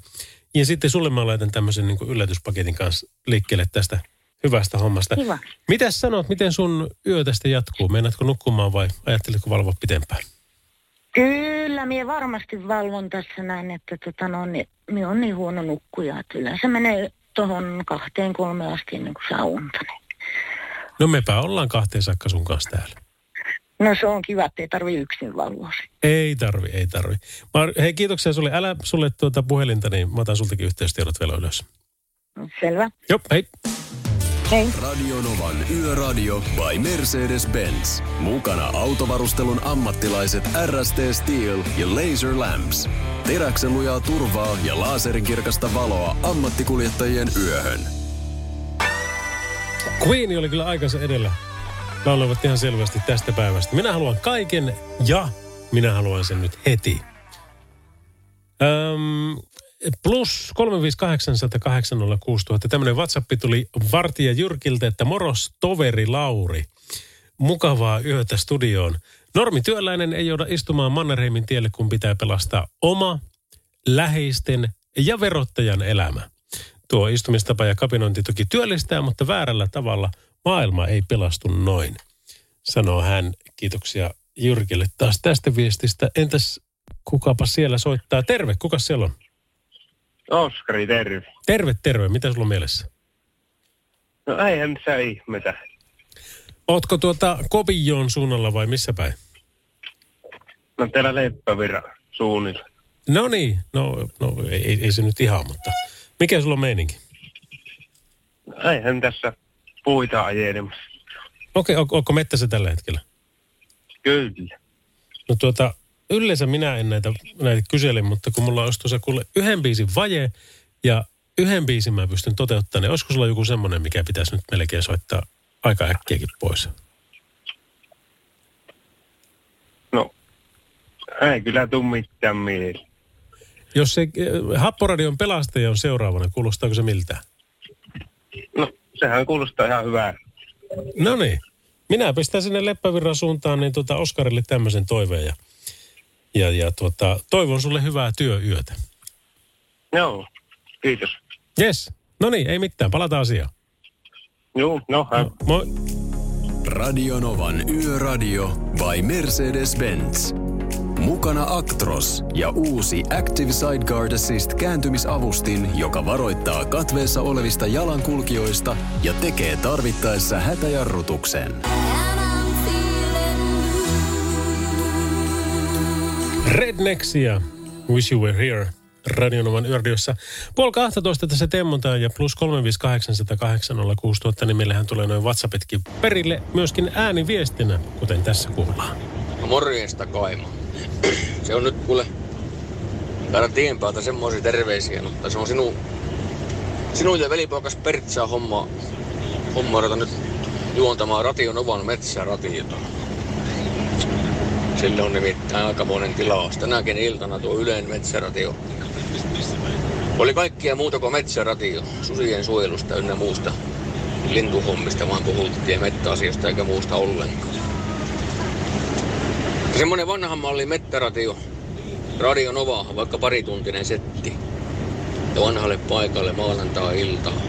Ja sitten sulle mä laitan tämmöisen niin kuin yllätyspaketin kanssa liikkeelle tästä hyvästä hommasta. Hyvä. Mitäs sanot, miten sun yö tästä jatkuu? Meinaatko nukkumaan vai ajattelitko valvoa pitempään? Kyllä, minä varmasti valvon tässä näin, että minä on niin huono nukkuja. Yleensä menee tuohon 2–3 asti ennen kuin saa unta. No mepä ollaan 2 saakka sun kanssa täällä. No se on kiva, ettei tarvi yksin valvoa. Ei tarvi. Hei, kiitoksia sulle. Älä sulle puhelinta, niin mä otan sultakin yhteystiedot vielä ylös. Selvä. Jop, hei. Hei. Radio Novan Yöradio by Mercedes-Benz. Mukana autovarustelun ammattilaiset RST Steel ja Laser Lamps. Teräksen lujaa turvaa ja laserin kirkasta valoa ammattikuljettajien yöhön. Queen oli kyllä aikansa edellä. Lauloivat ihan selvästi tästä päivästä. Minä haluan kaiken ja minä haluan sen nyt heti. Plus 358806000. Tämmöinen WhatsApp tuli Vartija Jyrkiltä, että moros toveri Lauri. Mukavaa yötä studioon. Normi työläinen ei jouda istumaan Mannerheimin tielle, kun pitää pelastaa oma, läheisten ja verottajan elämä. Tuo istumistapa ja kapinointi toki työllistää, mutta väärällä tavalla maailma ei pelastu noin, sanoo hän. Kiitoksia Jyrkille taas tästä viestistä. Entäs kukapa siellä soittaa? Terve, kuka siellä on? Oskari, terve. Terve. Mitä sulla on mielessä? No ei mitään ihmetä. Ootko Kopijoon suunnalla vai missä päin? No täällä Leppävirän suunnilla. Noniin. No ei se nyt ihan, mutta mikä sulla on meininki? No, eihän tässä puita ajelemassa. Okei, ootko mettässä tällä hetkellä? Kyllä. No yleensä minä en näitä kysele, mutta kun mulla olisi tuossa kuule 1 biisin vaje ja 1 biisin mä pystyn toteuttamaan, niin olisiko sulla joku semmoinen, mikä pitäisi nyt melkein soittaa aika äkkiäkin pois? No, ei kyllä tule mitään mieleen. Jos se Happoradion pelastaja on seuraavana, kuulostaako se miltä? No, sehän kuulostaa ihan hyvää. No niin. Minä pistän sinne Leppävirran suuntaan niin Oskarille tämmöisen toiveen ja toivon sulle hyvää työyötä. Joo, kiitos. Yes. No niin, ei mitään, palataan asiaan. Joo, no moi. Radio Novan Yöradio by Mercedes-Benz. Mukana Actros ja uusi Active Sideguard Assist kääntymisavustin, joka varoittaa katveessa olevista jalankulkijoista ja tekee tarvittaessa hätäjarrutuksen. Rednexia, Wish You Were Here, Radio Novan Yöradiossa. 11:30 tässä temmontaan ja plus 358806000 nimellähän tulee noin WhatsAppitkin perille myöskin ääniviestinä, kuten tässä kuullaan. Morjesta Kaima. Se on nyt kuule täällä tienpäältä semmoisia terveisiä, mutta se on sinun ja velipoikas Pertsaa homma ruveta nyt juontamaan Radio Novan metsäratiota. Sillä on nimittäin aikamoinen tilaus. Tänäkin iltana tuo Ylen metsäratio. Oli kaikkia muuta kuin metsäratio. Susien suojelusta ynnä muusta lintuhommista vaan puhuttiin ja mettäasioista eikä muusta ollenkaan. Semmoinen vanhan malli mettäratio. Radio Nova, vaikka parituntinen setti. Ja vanhalle paikalle maanantai-iltaan.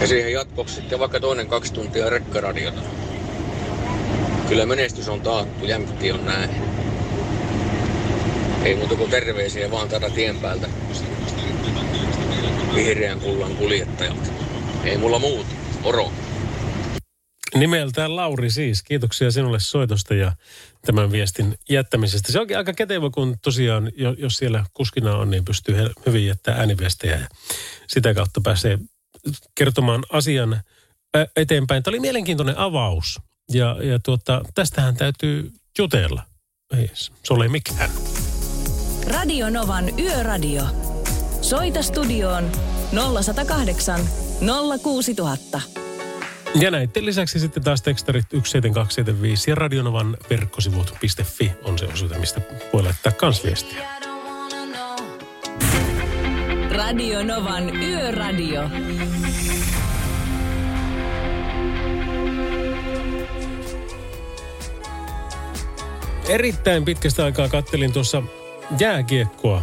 Ja siihen jatkoksi sitten vaikka toinen 2 tuntia rekkaradiota. Kyllä menestys on taattu, jämpti on näin. Ei muuta kuin terveisiä vaan täältä tien päältä. Vihreän kullan kuljettajat. Ei mulla muut, moro. Nimeltään Lauri siis. Kiitoksia sinulle soitosta ja tämän viestin jättämisestä. Se onkin aika ketevä, kun tosiaan, jos siellä kuskina on, niin pystyy hyvin jättämään ääniviestejä. Ja sitä kautta pääsee kertomaan asian eteenpäin. Tämä oli mielenkiintoinen avaus. Ja tästähän täytyy jutella. Ei, se ole mikään. Radio Novan Yöradio. Soita studioon 0108 06000. Ja näiden lisäksi sitten taas tekstarit 17275 ja Radionovan verkkosivut.fi on se osoite, mistä voi laittaa kans viestiä. Radio Novan Yöradio. Erittäin pitkästä aikaa kattelin tuossa jääkiekkoa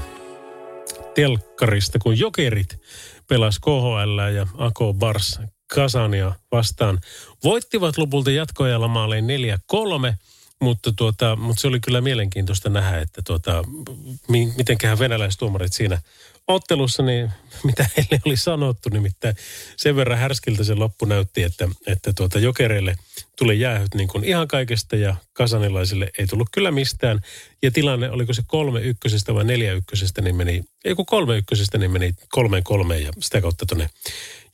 telkkarista, kun Jokerit pelasi KHL ja AK Bars Kasania vastaan. Voittivat lopulta jatkoajalla maalein 4-3, mutta se oli kyllä mielenkiintoista nähdä, että mitenköhän venäläistuomarit siinä ottelussa, niin mitä heille oli sanottu, nimittäin sen verran härskiltä se loppu näytti, että Jokereille tuli jäähyt niin kuin ihan kaikesta ja kasanilaisille ei tullut kyllä mistään. Ja tilanne, oliko se 3-1 vai 4-1, niin meni, ei kun 3-1, niin meni 3-3 ja sitä kautta tuonne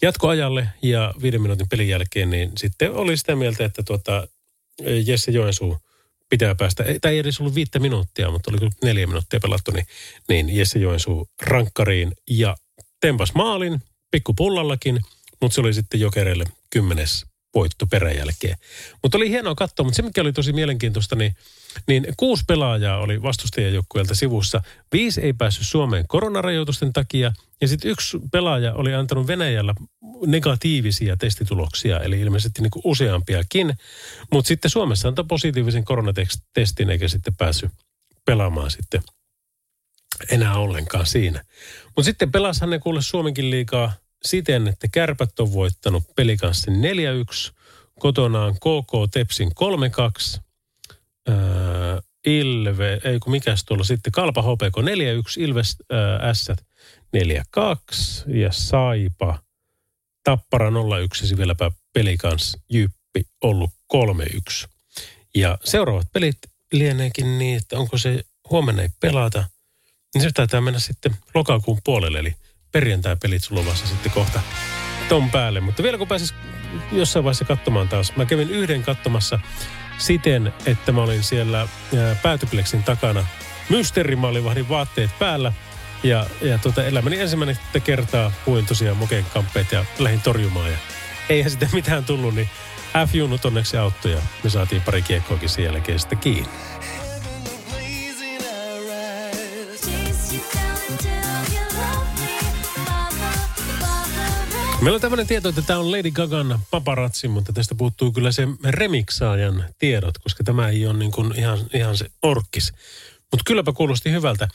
jatkoajalle. Ja 5 minuutin pelin jälkeen, niin sitten oli sitä mieltä, että Jesse Joensuu pitää päästä, tai ei edes ollut 5 minuuttia, mutta oli 4 minuuttia pelattu, niin Jesse Joensuu rankkariin ja tempas maalin, pikkupullallakin, mutta se oli sitten Jokereille 10. voitto peräjälkeen. Mutta oli hienoa katsoa, mutta se mikä oli tosi mielenkiintoista, niin 6 pelaajaa oli vastustajajoukkueelta sivussa. 5 ei päässyt Suomeen koronarajoitusten takia, ja sitten 1 pelaaja oli antanut Venäjällä negatiivisia testituloksia, eli ilmeisesti niin kuin useampiakin, mutta sitten Suomessa antoi positiivisen koronatestin, eikä sitten päässyt pelaamaan sitten enää ollenkaan siinä. Mutta sitten pelasihan ne kuule Suomenkin liigaa siten, että Kärpät on voittanut pelikanssin 4-1, kotonaan KK Tepsin 3-2, Kalpa HPK 4-1, Ilves Ässät 4-2 ja Saipa Tappara 0-1, siis vieläpä pelikans Jyppi ollut 3-1. Ja seuraavat pelit lieneekin niin, että onko se huomenna ei pelata, niin se taitaa mennä sitten lokakuun puolelle, eli perjantai-pelit sulla on sitten kohta ton päälle. Mutta vielä kun pääsis jossain vaiheessa katsomaan taas. Mä kävin yhden katsomassa siten, että mä olin siellä päätypleksin takana. Mysteerimaalivahdin vaatteet päällä. Ja elämäni ensimmäinen kertaa puin tosiaan mokeen kamppeet ja lähdin torjumaan. Ja eihän sitä mitään tullut, niin F-junut onneksi auttoi ja me saatiin pari kiekkoakin sen jälkeen sitten kiinni. Meillä on tämmöinen tieto, että tämä on Lady Gagan paparazzi, mutta tästä puuttuu kyllä se remiksaajan tiedot, koska tämä ei ole niin kuin ihan se orkkis. Mutta kylläpä kuulosti hyvältä.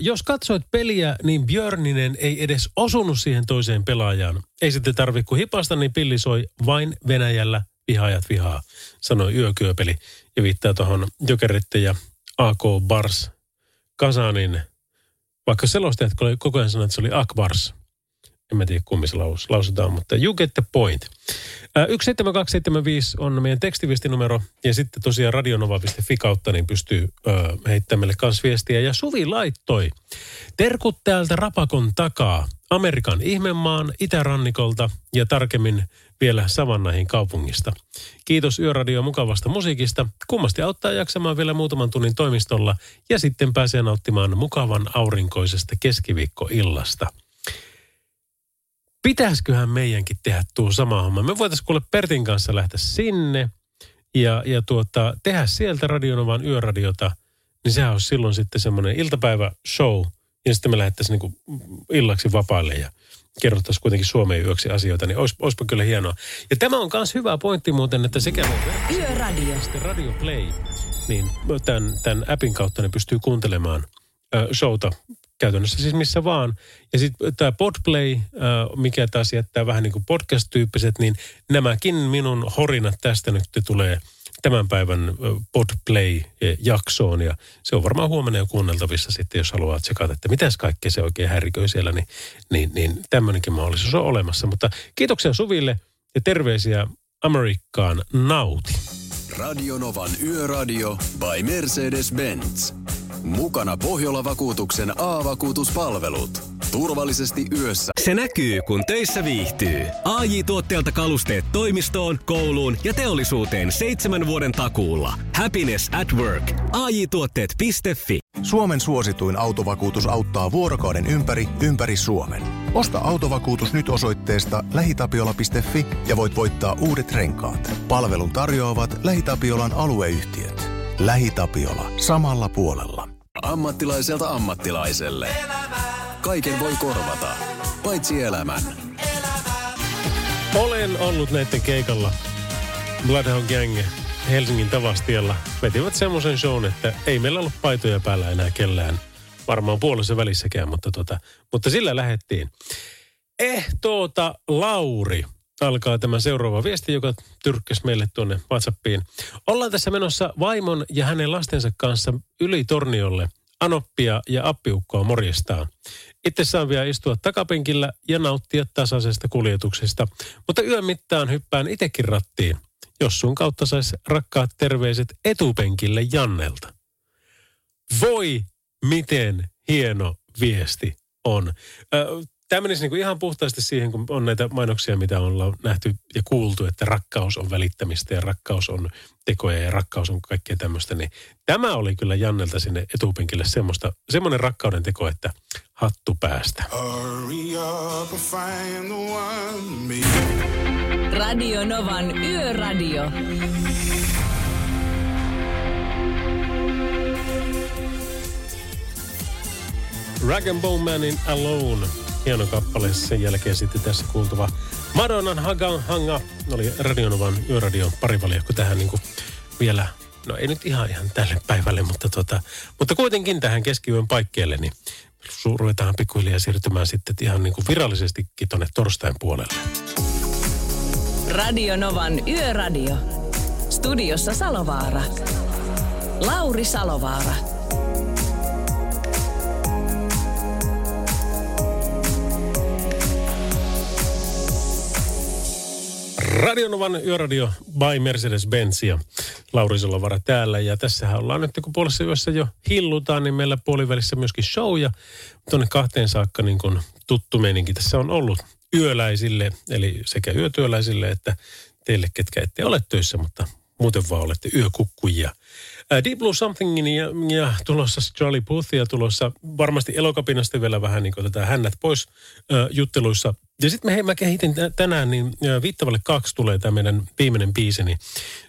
Jos katsoit peliä, niin Björninen ei edes osunut siihen toiseen pelaajaan. Ei sitten tarvitse kuin hipasta, niin pilli soi vain Venäjällä vihaajat vihaa, sanoi Yökyöpeli. Ja viittaa tuohon Jokerit ja AK Bars Kasanin. Vaikka selostajat koko ajan sanoi, että se oli Akbars. En mä tiedä, kummin se lausutaan, mutta you get the point. 17275 on meidän tekstiviestinumero. Ja sitten tosiaan radionova.fi kautta niin pystyy heittämään meille kans viestiä. Ja Suvi laittoi. Terkut täältä Rapakon takaa. Amerikan ihmemaan, itärannikolta ja tarkemmin vielä Savannaihin kaupungista. Kiitos Yöradio mukavasta musiikista. Kummasti auttaa jaksamaan vielä muutaman tunnin toimistolla. Ja sitten pääsee nauttimaan mukavan aurinkoisesta keskiviikkoillasta. Pitäisköhän meidänkin tehdä tuo sama homma. Me voitaisiin kuule Pertin kanssa lähteä sinne ja tehdä sieltä Radionovan yöradiota. Niin sehän olisi silloin sitten semmoinen iltapäivä-show. Ja sitten me lähdettäisiin niin illaksi vapaille ja kerrottaisiin kuitenkin Suomeen yöksi asioita. Niin olisipa kyllä hienoa. Ja tämä on myös hyvä pointti muuten, että sekä Yöradio. Radio Play, niin tämän appin kautta ne pystyy kuuntelemaan showta. Käytännössä siis missä vaan. Ja sitten tämä Podplay, mikä taas jättää vähän niin kuin podcast-tyyppiset, niin nämäkin minun horinat tästä nyt tulee tämän päivän Podplay-jaksoon. Ja se on varmaan huomenna jo kuunneltavissa sitten, jos haluaa tsekata, että mitäs kaikkea se oikein härköi siellä. Niin tämmöinenkin mahdollisuus on olemassa. Mutta kiitoksia Suville ja terveisiä Amerikkaan. Nauti. Radio Novan Yöradio by Mercedes-Benz. Mukana Pohjola-vakuutuksen A-vakuutuspalvelut. Turvallisesti yössä. Se näkyy, kun töissä viihtyy. AJ-tuotteelta kalusteet toimistoon, kouluun ja teollisuuteen 7 vuoden takuulla. Happiness at work. AJ-tuotteet.fi. Suomen suosituin autovakuutus auttaa vuorokauden ympäri Suomen. Osta autovakuutus nyt osoitteesta lähitapiola.fi ja voit voittaa uudet renkaat. Palvelun tarjoavat LähiTapiolan alueyhtiöt. LähiTapiola. Samalla puolella. Ammattilaiselta ammattilaiselle. Kaiken voi korvata, paitsi elämän. Olen ollut näiden keikalla. Bloodhound Gang Helsingin Tavastiella vetivät semmoisen shown, että ei meillä ollut paitoja päällä enää kellään. Varmaan puolessa välissäkään, mutta sillä lähettiin. Lauri. Alkaa tämä seuraava viesti, joka tyrkkäs meille tuonne WhatsAppiin. Ollaan tässä menossa vaimon ja hänen lastensa kanssa yli Torniolle. Anoppia ja appiukkoa morjestaan. Itse saan vielä istua takapenkillä ja nauttia tasaisesta kuljetuksesta. Mutta yön mittaan hyppään itsekin rattiin. Jos sun kautta sais rakkaat terveiset etupenkille Jannelta. Voi miten hieno viesti on. Tämä menisi niin ihan puhtaasti siihen, kun on näitä mainoksia, mitä ollaan nähty ja kuultu, että rakkaus on välittämistä ja rakkaus on tekoja ja rakkaus on kaikkea tämmöistä. Niin tämä oli kyllä Jannelta sinne etupenkille semmoinen rakkauden teko, että hattu päästä. Radio Novan Yöradio. Rag & Bone Manin Alone. Hieno kappale, sen jälkeen sitten tässä kuultava Madonnan Hanga. Oli Radionovan Yöradion parivaljakko tähän niin kuin vielä, no ei nyt ihan tälle päivälle, mutta kuitenkin tähän keskiyön paikkeelle, niin ruvetaan pikkuhiljaa siirtymään sitten ihan niin kuin virallisestikin tuonne torstain puolelle. Radionovan Yöradio. Studiossa Salovaara. Lauri Salovaara. Radionovan Yöradio by Mercedes-Benz ja Lauri Salovaara täällä. Ja tässähän ollaan nyt, kun puolessa yössä jo hillutaan, niin meillä puolivälissä myöskin show. Ja tuonne 2 saakka niin kuin tuttu meininki tässä on ollut yöläisille, eli sekä yötyöläisille että teille, ketkä ette ole töissä, mutta muuten vaan olette yökukkuja. Deep Blue Somethingin ja tulossa Charlie Puth ja tulossa varmasti Elokapinasta vielä vähän niin kuin otetaan hännät pois jutteluissa. Ja sitten mä kehitin tänään, niin 1:55 tulee tämä meidän viimeinen biisi, niin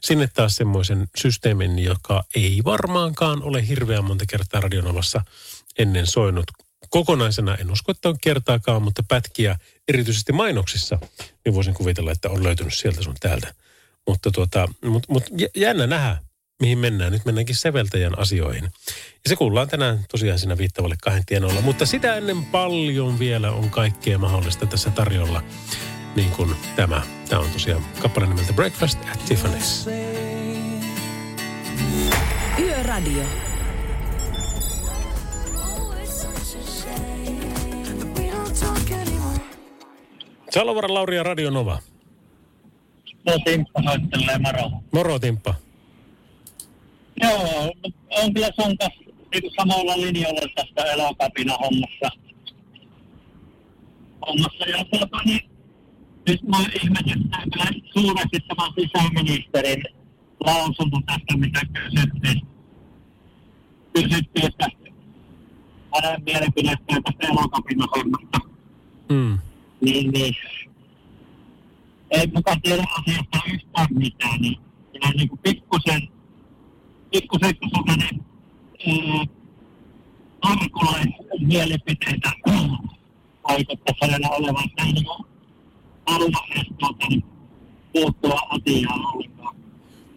sinne taas semmoisen systeemin, joka ei varmaankaan ole hirveän monta kertaa Radionovassa ennen soinut, Kokonaisena en usko, että on kertaakaan, mutta pätkiä erityisesti mainoksissa, niin voisin kuvitella, että on löytynyt sieltä sun täältä. Mutta jännä nähdä, mihin mennään. Nyt mennäänkin säveltäjän asioihin. Ja se kuullaan tänään tosiaan siinä viittavalle 2 tienoilla. Mutta sitä ennen paljon vielä on kaikkea mahdollista tässä tarjolla. Niin kuin tämä. Tämä on tosiaan kappale nimeltä Breakfast at Tiffany's. Yöradio. Salovaara, Lauri ja Radio Nova. Moro Timppa, soittelee Maro. Moro Timppa. Joo, on kyllä sun kanssa samalla linjalla tästä Elokapina hommassa. Ja niin, nyt mä ihmetyttää kyllä suuresti tämän sisäministerin lausunto tästä, mitä kysyttiin että hänen mielipidestään tästä Elokapina hommasta. Mm. Niin. Ei mukaan tiedä asiasta yhtään mitään, niin minä niinku pikkusen sellainen arkulaismielipiteitä vaikuttaa sellainen olevan, että ei niinku haluaisi puuttua asiaan ollenkaan.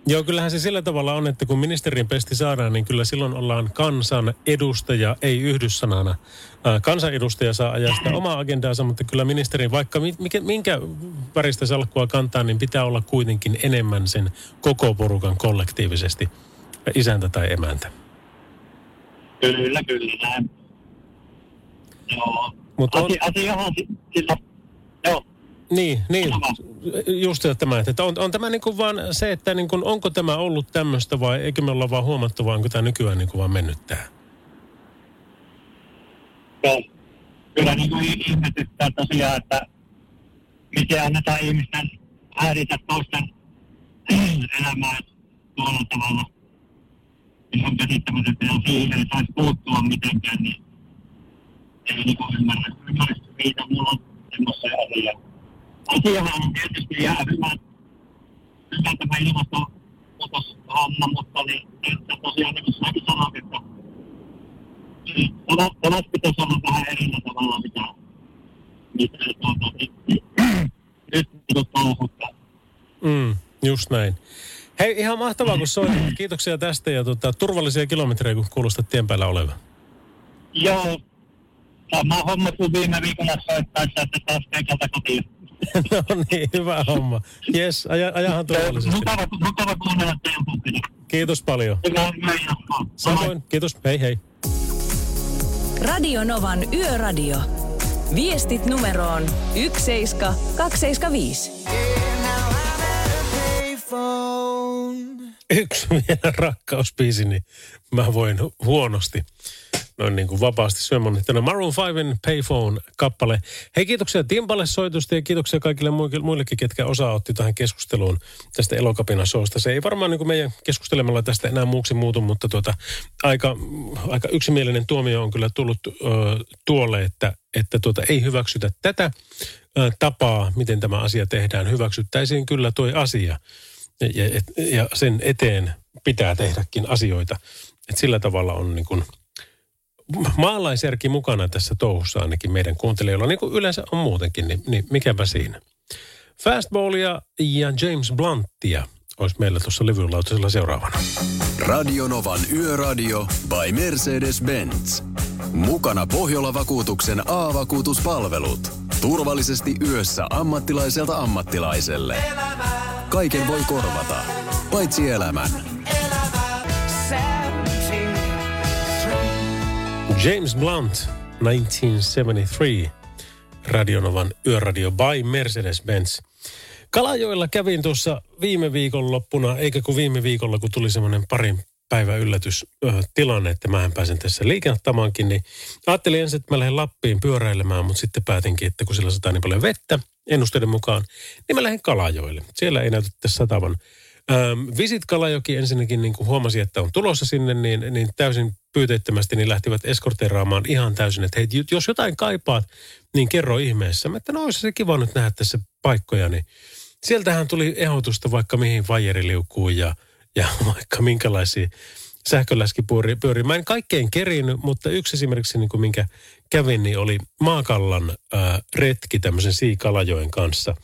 Joo, kyllähän se sillä tavalla on, että kun ministerin pesti saadaan, niin kyllä silloin ollaan kansan edustaja, ei yhdyssanana. Kansanedustaja saa ajaa sitä omaa agendaansa, mutta kyllä ministerin, vaikka minkä väristä salkkua kantaa, niin pitää olla kuitenkin enemmän sen koko porukan kollektiivisesti, isäntä tai emäntä. Kyllä. Joo. Niin. Just tämä, että on tämä niin kuin vaan se, että niin kuin, onko tämä ollut tämmöistä vai eikö me olla vaan huomattu, vai onko tämä nykyään niin kuin vaan mennyt tähän? Joo. Kyllä niin kuin ihmetyttää tosiaan, että miten annetaan ihmisten häiritä toisten elämää tuolla tavalla. Jos on käsittämättä, että siihen ei saisi puuttua mitenkään, niin ei niin kuin ymmärrä siitä mulla on semmoisia asioita. Asiahan on tietysti ihan hyvä tämä ilmastonmuutoshomma, mutta niin, että tosiaan niin kuin sinäkin sanoit, että olet pitäisi olla vähän erillä tavalla, mitä nyt touhuttaa. Just näin. Hei, ihan mahtavaa kun soitit. Kiitoksia tästä ja turvallisia kilometrejä, kun kuulostat tien päällä olevan. Joo, sama homma kuin viime viikolla soittaessa, että taas kaikilta kotiin. No niin, hyvä homma. Jes, ajahan turvallisesti. Mukava kuunnella teidän puhutina. Kiitos paljon. Samoin, kiitos. Hei. Radio Novan Yöradio. Viestit numeroon 17275. 1 vielä rakkausbiisi, niin mä voin huonosti. Noin niin kuin vapaasti syömään. Tämä Maroon 5:n Payphone-kappale. Hei, kiitoksia Timpalle soitusta ja kiitoksia kaikille muillekin, ketkä osaa otti tähän keskusteluun tästä Elokapina-showsta. Se ei varmaan niin kuin meidän keskustelemalla tästä enää muuksi muutu, mutta aika yksimielinen tuomio on kyllä tullut tuolle, että ei hyväksytä tätä tapaa, miten tämä asia tehdään. Hyväksyttäisiin kyllä toi asia ja sen eteen pitää tehdäkin asioita. Et sillä tavalla on niin kuin maalaisjärki mukana tässä touhussa ainakin meidän kuuntelijoilla, niin kuin yleensä on muutenkin, niin mikäpä siinä. Fastballia ja James Bluntia olisi meillä tuossa levylautasella seuraavana. Radio Novan Yöradio by Mercedes-Benz. Mukana Pohjola-vakuutuksen A-vakuutuspalvelut. Turvallisesti yössä ammattilaiselta ammattilaiselle. Kaiken voi korvata, paitsi elämän. James Blunt, 1973, Radio Novan Yöradio by Mercedes-Benz. Kalajoilla kävin tuossa viime viikonloppuna, eikä kuin viime viikolla, kun tuli semmoinen parin päivän yllätystilanne, että mähän pääsen tässä liikahtamankin, niin ajattelin ensin, että mä lähden Lappiin pyöräilemään, mutta sitten päätinkin, että kun siellä sataa niin paljon vettä, ennusteiden mukaan, niin mä lähden Kalajoille. Siellä ei näytä tässä satavan. Visit Kalajoki ensinnäkin, niin kun huomasin, että on tulossa sinne, niin täysin pyyteettömästi niin lähtivät eskorteeraamaan ihan täysin, että hei, jos jotain kaipaat, niin kerro ihmeessä. Mä, että no olisi se kiva nyt nähdä tässä paikkoja, niin sieltähän tuli ehdotusta vaikka mihin vajeriliukuun ja vaikka minkälaisia sähköläski pyörimään. En kaikkein kerinyt, mutta yksi esimerkiksi, niin kuin minkä kävin, niin oli Maakallan retki tämmöisen Siikalajoen kanssa.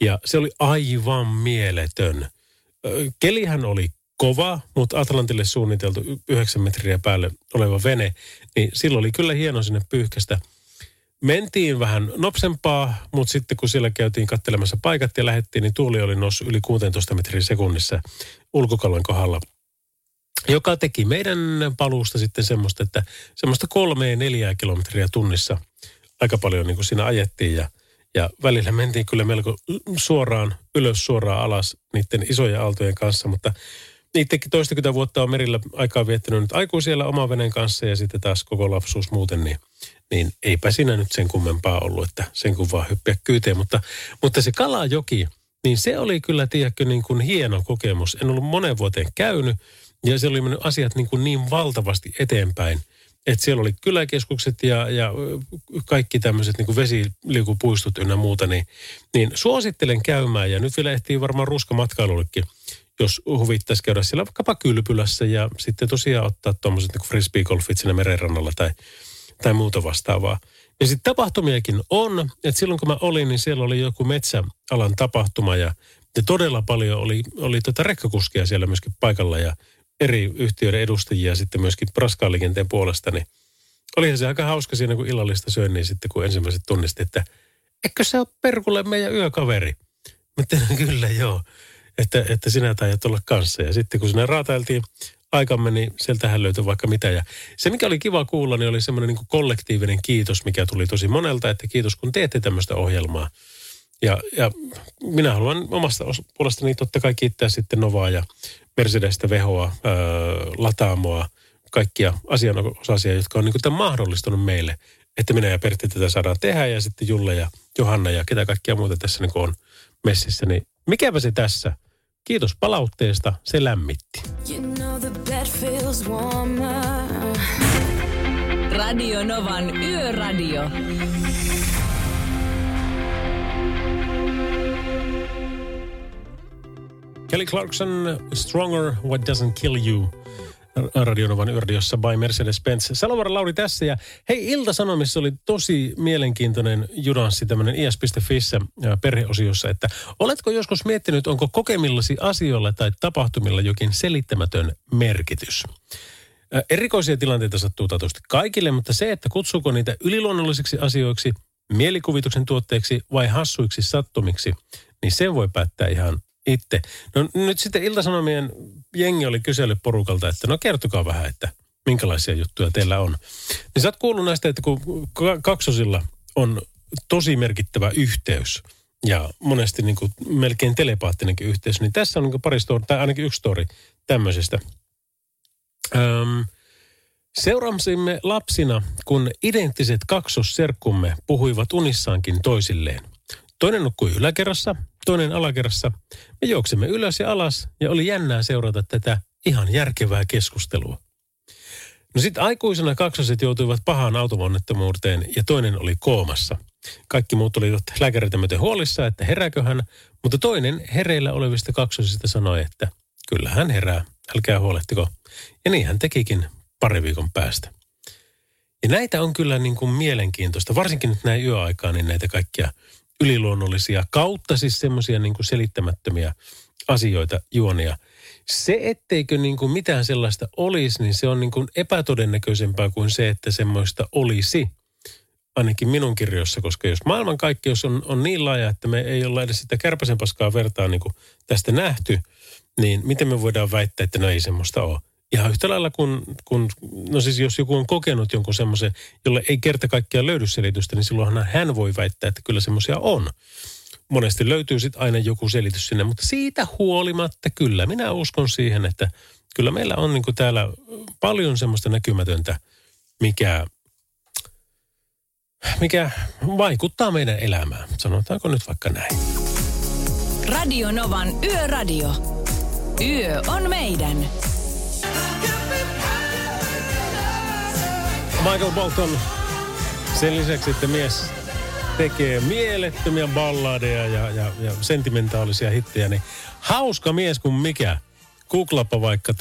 Ja se oli aivan mieletön. Kelihän oli kova, mutta Atlantille suunniteltu 9 metriä päälle oleva vene, niin silloin oli kyllä hieno sinne pyyhkästä. Mentiin vähän nopsempaa, mutta sitten kun siellä käytiin katselemassa paikat ja lähdettiin, niin tuuli oli noussut yli 16 metriä sekunnissa ulkokallan kohdalla, joka teki meidän paluusta sitten semmoista 3-4 kilometriä tunnissa aika paljon niin kuin siinä ajettiin ja välillä mentiin kyllä melko suoraan ylös, suoraan alas niiden isojen aaltojen kanssa, mutta niitäkin toistakymmentä vuotta on merillä aikaa viettänyt nyt aikuisiellä oman veneen kanssa ja sitten taas koko lapsuus muuten, niin eipä siinä nyt sen kummempaa ollut, että sen kun vaan hyppiä kyyteen. Mutta se Kalajoki, niin se oli kyllä, tiedätkö, niin kuin hieno kokemus. En ollut moneen vuoteen käynyt ja siellä oli mennyt asiat niin valtavasti eteenpäin, että siellä oli kyläkeskukset ja kaikki tämmöiset niin kuin vesiliukupuistot ynnä muuta, niin suosittelen käymään. Ja nyt vielä ehtii varmaan ruskamatkailuillekin, jos huvittaisi käydä siellä vaikkapa kylpylässä ja sitten tosiaan ottaa tuommoiset niin kuin frisbeegolfit siinä merenrannalla tai muuta vastaavaa. Ja sitten tapahtumiakin on, että silloin kun mä olin, niin siellä oli joku metsäalan tapahtuma ja todella paljon oli rekkakuskia siellä myöskin paikalla ja eri yhtiöiden edustajia sitten myöskin raskaan liikenteen puolesta, niin olihan se aika hauska siinä, kun illallista söin, niin sitten kun ensimmäiset tunnisti, että eikö sä ole perkulle meidän yökaveri? Mä tein, kyllä joo, että sinä taijat olla kanssa. Ja sitten kun sinä raatailtiin aikamme, niin sieltähän löytyi vaikka mitä. Ja se, mikä oli kiva kuulla, niin oli semmoinen niin kuin kollektiivinen kiitos, mikä tuli tosi monelta, että kiitos kun teette tämmöistä ohjelmaa. Ja minä haluan omasta puolestani totta kai kiittää sitten Novaa ja Mercedestä Vehoa, Lataamoa, kaikkia asianosaisia, jotka on niin kuin tämän mahdollistanut meille, että minä ja Pertti tätä saadaan tehdä ja sitten Julle ja Johanna ja ketä kaikkia muuta tässä niin kuin on messissä. Niin mikäpä se tässä? Kiitos palautteesta, se lämmitti. You know the bed feels warmer. Radio Novan Yöradio. Kelly Clarkson, Stronger, What Doesn't Kill You, Radio Novan Yöradiossa by Mercedes-Benz. Salovaara Lauri tässä ja hei, Ilta-Sanomissa oli tosi mielenkiintoinen judanssi tämmöinen is.fissä perheosiossa, että oletko joskus miettinyt, onko kokemillasi asioilla tai tapahtumilla jokin selittämätön merkitys? Erikoisia tilanteita sattuu taatusti kaikille, mutta se, että kutsuuko niitä yliluonnollisiksi asioiksi, mielikuvituksen tuotteeksi vai hassuiksi sattumiksi, niin sen voi päättää ihan itse. No nyt sitten Ilta-Sanomien jengi oli kysellyt porukalta, että no kertokaa vähän, että minkälaisia juttuja teillä on. Niin sä oot kuullut näistä, että kun kaksosilla on tosi merkittävä yhteys ja monesti niin kuin melkein telepaattinenkin yhteys, niin tässä on niin kuin pari story, tai ainakin yksi story tämmöisestä. Seurasimme lapsina, kun identtiset kaksosserkkumme puhuivat unissaankin toisilleen. Toinen nukkui yläkerrassa, toinen alakerrassa. Me juoksimme ylös ja alas ja oli jännää seurata tätä ihan järkevää keskustelua. No sitten aikuisena kaksoset joutuivat pahaan auto-onnettomuuteen ja toinen oli koomassa. Kaikki muut olivat lääkäreitä myöten huolissa, että herääköhän, mutta toinen hereillä olevista kaksosista sanoi, että kyllä hän herää, älkää huolehtiko. Ja niin hän tekikin pari viikon päästä. Ja näitä on kyllä niin kuin mielenkiintoista, varsinkin nyt näin yöaikaan, niin näitä kaikkia yliluonnollisia kautta siis semmoisia niin kuin selittämättömiä asioita, juonia. Se, etteikö niin kuin mitään sellaista olisi, niin se on niin kuin epätodennäköisempää kuin se, että semmoista olisi. Ainakin minun kirjoissa, koska jos maailmankaikkeus on niin laaja, että me ei olla edes sitä kärpäsen paskaa vertaa niin kuin tästä nähty, niin miten me voidaan väittää, että no ei semmoista ole. Ihan yhtä lailla kun no siis jos joku on kokenut jonkun semmoisen, jolle ei kerta kaikkiaan löydy selitystä, niin silloinhan hän voi väittää, että kyllä semmoisia on. Monesti löytyy sitten aina joku selitys sinne, mutta siitä huolimatta kyllä minä uskon siihen, että kyllä meillä on niin kuin täällä paljon semmoista näkymätöntä, mikä vaikuttaa meidän elämään. Sanotaanko nyt vaikka näin. Radio Novan Yöradio. Yö on meidän. Michael Bolton, sen lisäksi, että mies tekee mielettömiä balladeja ja sentimentaalisia hittejä, niin hauska mies kuin mikä Googlapa vaikka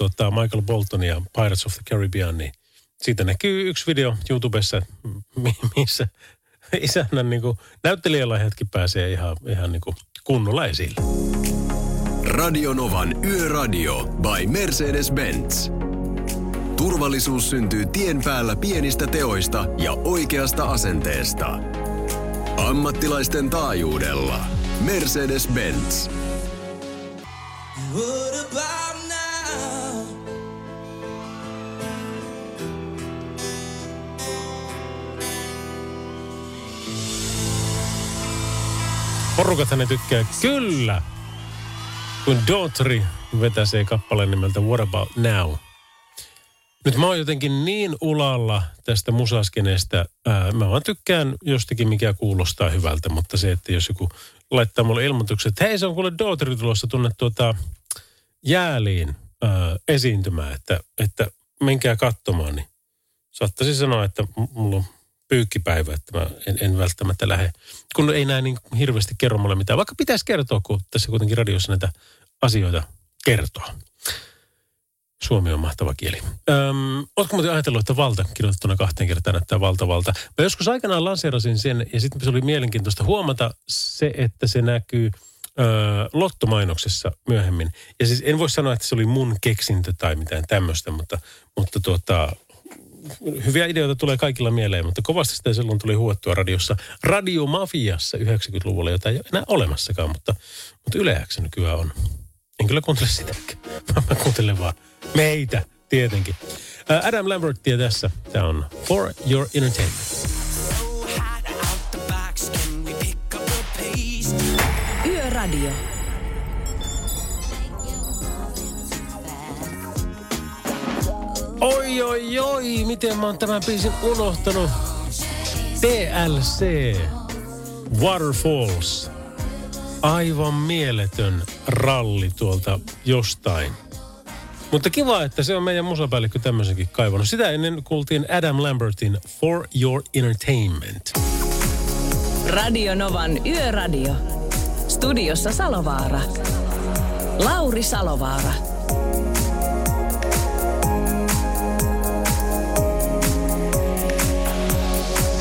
Michael Bolton ja Pirates of the Caribbean, niin siitä näkyy yksi video YouTubessa, missä isännän niin näyttelijällä hetki pääsee ihan niin kunnolla esille. Radio Novan Yöradio by Mercedes-Benz. Turvallisuus syntyy tien päällä pienistä teoista ja oikeasta asenteesta. Ammattilaisten taajuudella. Mercedes-Benz. What about now? Porukathan ne tykkää kyllä, kun Daughtry vetäsee kappaleen nimeltä What About Now. Nyt mä oon jotenkin niin ulalla tästä musaskeneestä. Mä vaan tykkään jostakin, mikä kuulostaa hyvältä, mutta se, että jos joku laittaa mulle ilmoitukset, että hei, se on kuule Daughtry tulossa tunne Jääliin esiintymään, että menkää katsomaan, niin saattaisi sanoa, että mulla on pyykkipäivä, että mä en välttämättä lähde. Kun ei näin niin hirveästi kerro mulle mitään, vaikka pitäisi kertoa, kun tässä kuitenkin radiossa näitä asioita kertoa. Suomi on mahtava kieli. Ootko muuten ajatellut, että valta kirjoitettuna 2 kertaan näyttää valta? Mä joskus aikanaan lanseerasin sen, ja sitten se oli mielenkiintoista huomata se, että se näkyy lottomainoksessa myöhemmin. Ja siis en voi sanoa, että se oli mun keksintö tai mitään tämmöistä, mutta hyviä ideoita tulee kaikilla mieleen, mutta kovasti sitä silloin tuli huottua radiossa. Radiomafiassa 90-luvulla, jota ei ole enää olemassakaan, mutta yleäksi nykyään on. En kyllä kuuntele sitäkään. Mä kuuntelen vaan meitä, tietenkin. Adam Lambert tie tässä. Tämä on For Your Entertainment. Radio. Oi, oi, oi, miten mä oon tämän biisin unohtanut. TLC, Waterfalls. Aivan mieletön ralli tuolta jostain. Mutta kiva, että se on meidän musapäällikkö tämmöisenkin kaivannut. Sitä ennen kuultiin Adam Lambertin For Your Entertainment. Radio Novan Yöradio. Studiossa Salovaara. Lauri Salovaara.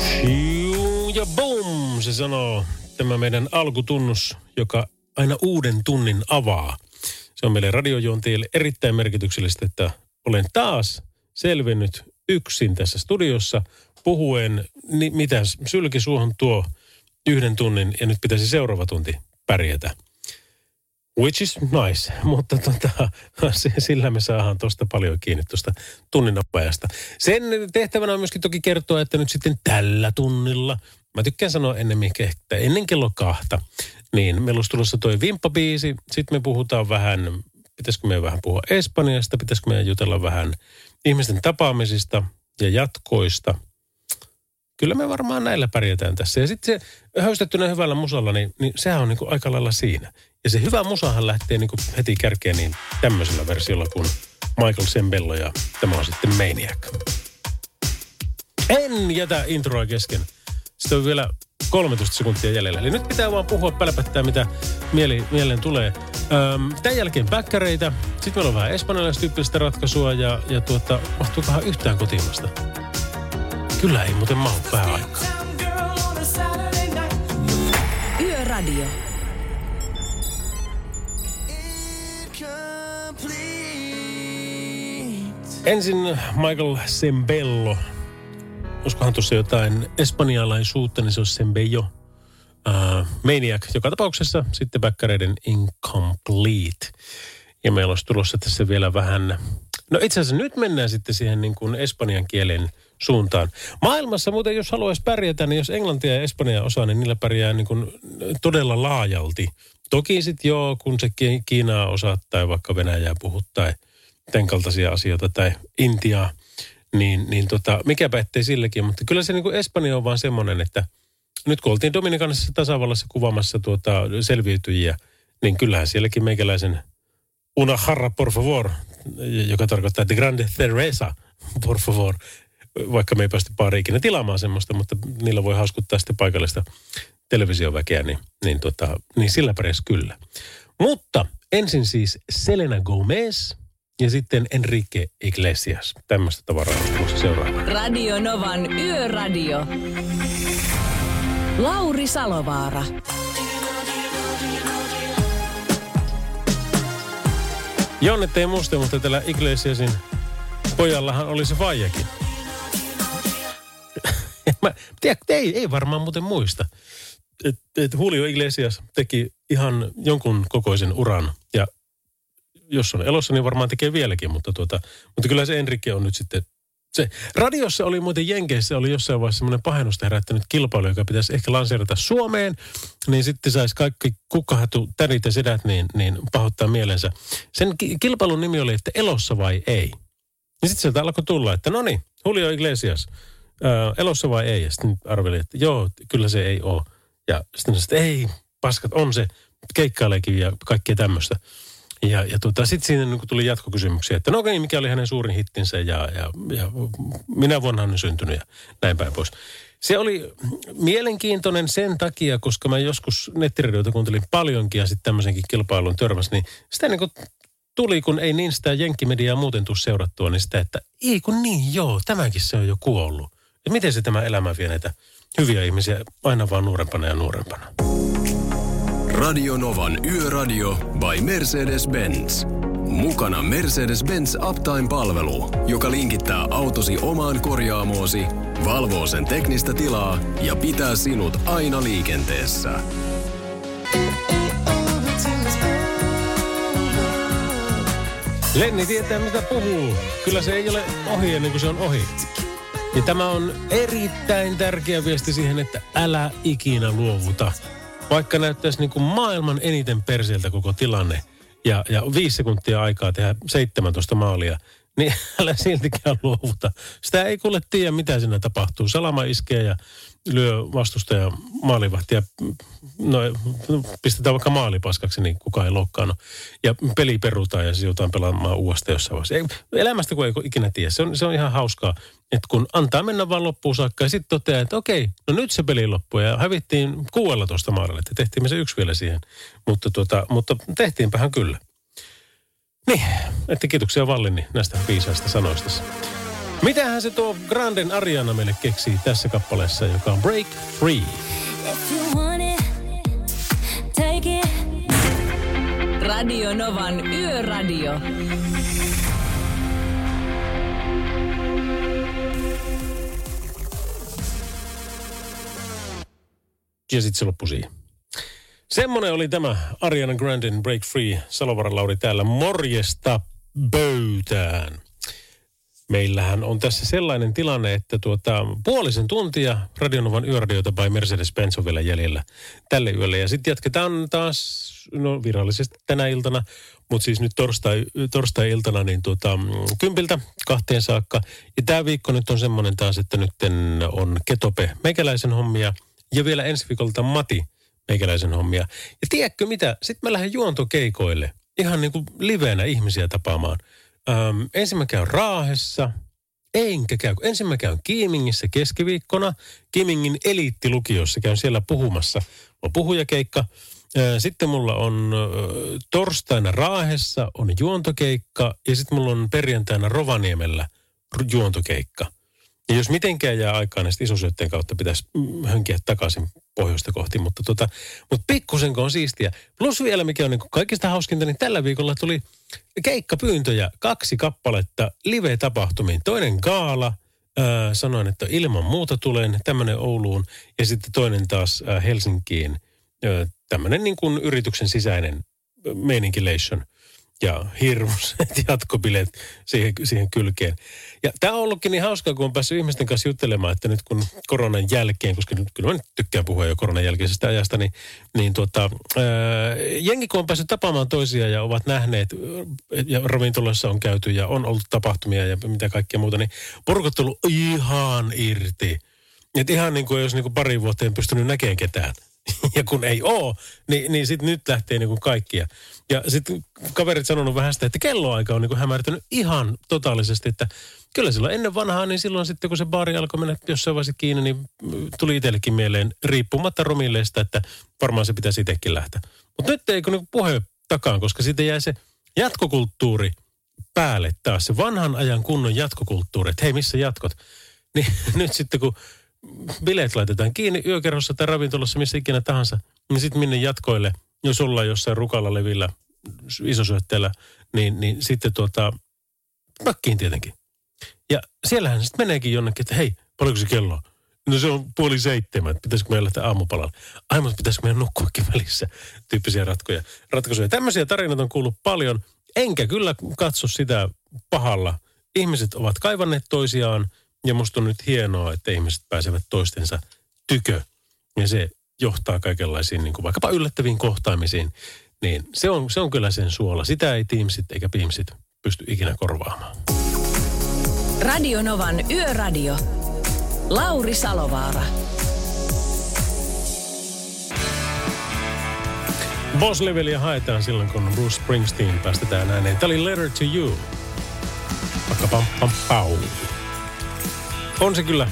Shiu ja boom, se sanoo tämä meidän alkutunnus, joka aina uuden tunnin avaa. Se on meille radiojuontajille erittäin merkityksellistä, että olen taas selvinnyt yksin tässä studiossa puhuen, mitä sylki suuhun tuo yhden tunnin ja nyt pitäisi seuraava tunti pärjätä. Which is nice, mutta sillä me saadaan tuosta paljon kiinni tuosta tunnin opajasta. Sen tehtävänä on myöskin toki kertoa, että nyt sitten tällä tunnilla, mä tykkään sanoa ennen kello 2, niin meillä olisi tulossa toi vimppabiisi, sitten me puhutaan vähän, pitäisikö meidän vähän puhua Espanjasta, pitäisikö meidän jutella vähän ihmisten tapaamisista ja jatkoista. Kyllä me varmaan näillä pärjätään tässä. Ja sitten se höystettynä hyvällä musalla, niin sehän on niinku aika lailla siinä. Ja se hyvä musahan lähtee niinku heti kärkeen niin tämmöisellä versiolla kuin Michael Sembello ja tämä on sitten Maniac. En jätä introa kesken. Sitten on vielä 13 sekuntia jäljellä. Eli nyt pitää vaan puhua, pälpättää mitä mieleen tulee. Tämän jälkeen päkkäreitä. Sitten meillä on vähän espanjalaistyyppistä ratkaisua ja mahtuukohan yhtään kotimasta? Kyllä ei muuten mahu vähän aikaa. Yöradio. Ensin Michael Sembello. Olisikohan tuossa jotain espanjalaisuutta, niin se on Sembello. Maniac joka tapauksessa, sitten backereiden Incomplete. Ja meillä olisi tulossa tässä vielä vähän... No itse asiassa nyt mennään sitten siihen niin kuin espanjan kielen suuntaan. Maailmassa muuten, jos haluaisi pärjätä, niin jos englantia ja espanjaa osaa, niin niillä pärjää niin kuin todella laajalti. Toki sitten joo, kun se Kiinaa osaat tai vaikka Venäjää puhut tai tämän kaltaisia asioita tai Intiaa, niin mikäpä ettei silläkin. Mutta kyllä se niin kuin espanja on vaan semmoinen, että nyt kun oltiin Dominikanassa tasavallassa kuvaamassa selviytyjiä, niin kyllähän sielläkin meikäläisen una jarra por favor, joka tarkoittaa de grande cerveza por favor, vaikka me ei päästy baariin ikinä tilaamaan semmoista, mutta niillä voi hauskuttaa sitten paikallista televisioväkeä, niin sillä pärjäs kyllä. Mutta Ensin siis Selena Gomez ja sitten Enrique Iglesias. Tämmöistä tavaraa on seuraava. Radio Novan Yöradio. Lauri Salovaara. Jonnet ei muista, mutta tällä Iglesiasin pojallahan oli se vaijakin. Ei varmaan muuten muista. Et Julio Iglesias teki ihan jonkun kokoisen uran. Ja jos on elossa, niin varmaan tekee vieläkin. Mutta kyllä se Enrique on nyt sitten... Se. Radiossa oli muuten Jenkeissä, oli jossain vaiheessa semmoinen pahennusta herättänyt kilpailu, joka pitäisi ehkä lanseerata Suomeen, niin sitten saisi kaikki kukkahattu, tärit ja sedät, niin pahoittaa mielensä. Sen kilpailun nimi oli, että elossa vai ei. Ja sitten sieltä alkoi tulla, että no niin, Julio Iglesias, elossa vai ei. Ja sitten arvelin, että joo, kyllä se ei ole. Ja sitten sanoin, että ei, paskat, on se, keikkaileekin ja kaikkea tämmöistä. Ja sitten siinä niin tuli jatkokysymyksiä, että no okei, mikä oli hänen suurin hittinsä ja minä vuonna hän on syntynyt ja näin päin pois. Se oli mielenkiintoinen sen takia, koska mä joskus nettiradioita kuuntelin paljonkin ja sitten tämmöisenkin kilpailun törmässä, niin sitä niin kuin tuli, kun ei niin sitä jenkkimediaa muuten tule seurattua, niin sitä, että ei kun niin joo, tämäkin se on jo kuollut. Ja miten se tämä elämä vie näitä hyviä ihmisiä aina vaan nuorempana ja nuorempana. Radio Novan Yöradio by Mercedes-Benz. Mukana Mercedes-Benz Uptime-palvelu, joka linkittää autosi omaan korjaamoosi, valvoo sen teknistä tilaa ja pitää sinut aina liikenteessä. Lenni tietää mitä puhuu. Kyllä se ei ole ohi ennen kuin se on ohi. Ja tämä on erittäin tärkeä viesti siihen, että älä ikinä luovuta. Vaikka näyttäisi niin kuin maailman eniten perseeltä koko tilanne ja 5 sekuntia aikaa tehdä 17 maalia, niin älä siltikään luovuta. Sitä ei kuule tiedä, mitä siinä tapahtuu. Salama iskee ja lyö vastustaja maalivahtia. No pistetään vaikka maalipaskaksi, niin kukaan ei loukkaanut. Ja peli perutaan ja se joudutaan pelaamaan uudestaan jossain vaiheessa. Elämästä kun ei ikinä tiedä. Se on ihan hauskaa, että kun antaa mennä vaan loppuun saakka ja sitten toteaa, että okei, no nyt se peli loppui ja hävittiin 16 maalilla. Että tehtiin me se yksi vielä siihen. Mutta tehtiinpähän kyllä. Niin, että kiitoksia Vallini näistä viisaista sanoista. Mitähän se tuo Granden Ariana meille keksii tässä kappaleessa, joka on Break Free. Radio Novan Yöradio. Ja sitten se loppui siihen. Semmoinen oli tämä Ariana Granden Break Free. Salovaara Lauri täällä. Morjesta pöytään. Meillähän on tässä sellainen tilanne, että puolisen tuntia Radio Novan Yöradiota by Mercedes-Benz on vielä jäljellä tälle yölle. Ja sitten jatketaan taas, no virallisesti tänä iltana, mutta siis nyt torstai-iltana niin 10:00–14:00 saakka. Ja tämä viikko nyt on semmoinen taas, että nyt on Ketope meikäläisen hommia ja vielä ensi viikolta Mati meikäläisen hommia. Ja tiedätkö mitä? Sitten mä lähden juontokeikoille ihan niin kuin liveenä ihmisiä tapaamaan. Ensin mä käyn Raahessa, ensin mä käyn Kiimingissä keskiviikkona, Kiimingin eliittilukiossa, käyn siellä puhumassa. On puhujakeikka. Sitten mulla on torstaina Raahessa on juontokeikka ja sitten mulla on perjantaina Rovaniemellä juontokeikka. Ja jos mitenkään jää aikaa, niin sitten isosyötteen kautta pitäisi hönkiä takaisin pohjoista kohti, mutta pikkusenko on siistiä. Plus vielä, mikä on niin kuin kaikista hauskinta, niin tällä viikolla tuli keikkapyyntöjä 2 kappaletta live-tapahtumiin. Toinen gaala, sanoin, että ilman muuta tulen, tämmöinen Ouluun, ja sitten toinen taas Helsinkiin, tämmöinen niin kuin yrityksen sisäinen meininkilation. Ja hirmuiset jatkobileet siihen kylkeen. Ja tämä on ollutkin niin hauskaa, kun on päässyt ihmisten kanssa juttelemaan, että nyt kun koronan jälkeen, koska nyt kyllä mä nyt tykkään puhua jo koronan jälkeisestä ajasta, jengi kun on päässyt tapaamaan toisia ja ovat nähneet, ja ravintolassa on käyty ja on ollut tapahtumia ja mitä kaikkea muuta, niin porukat on ollut ihan irti. Että ihan niin kuin jos niin kuin pari vuotta en pystynyt näkemään ketään. Ja kun ei oo, niin sitten nyt lähtee niin kuin kaikkia. Ja sitten kaverit sanonut vähän sitä, että kelloaika on niin kuin hämärtynyt ihan totaalisesti, että kyllä silloin ennen vanhaa, niin silloin sitten kun se baari alkoi mennä jossain vaiheessa kiinni, niin tuli itsellekin mieleen riippumatta romilleista, että varmaan se pitäisi itsekin lähteä. Mutta nyt ei kun niin kuin puhe takaan, koska siitä jäi se jatkokulttuuri päälle taas. Se vanhan ajan kunnon jatkokulttuuri, että hei, missä jatkot? Niin nyt sitten kun bileet laitetaan kiinni yökerhossa tai ravintolassa, missä ikinä tahansa, niin sitten minne jatkoille, jos ollaan jossain Rukalla levillä, Isosyötteellä, niin sitten pakkiin tietenkin. Ja siellähän sitten meneekin jonnekin, että hei, paljonko se kello on? No se on 6:30, pitäisikö meidän lähteä aamupalalle? Ai, mutta pitäisikö meidän nukkuakin välissä? Tyyppisiä ratkaisuja. Tämmöisiä tarinoita on kuullut paljon, enkä kyllä katso sitä pahalla. Ihmiset ovat kaivanneet toisiaan, ja musta on nyt hienoa, että ihmiset pääsevät toistensa tykö. Ja se johtaa kaikenlaisiin, niin kuin vaikkapa yllättäviin kohtaamisiin. Niin se on kyllä sen suola. Sitä ei Teamsit eikä Beamsit pysty ikinä korvaamaan. Radio Novan Yöradio. Lauri Salovaara. Boss-leveliä haetaan silloin, kun Bruce Springsteen päästetään ääneen. Tämä oli Letter to You. Pakka pam pam pau. On se kyllä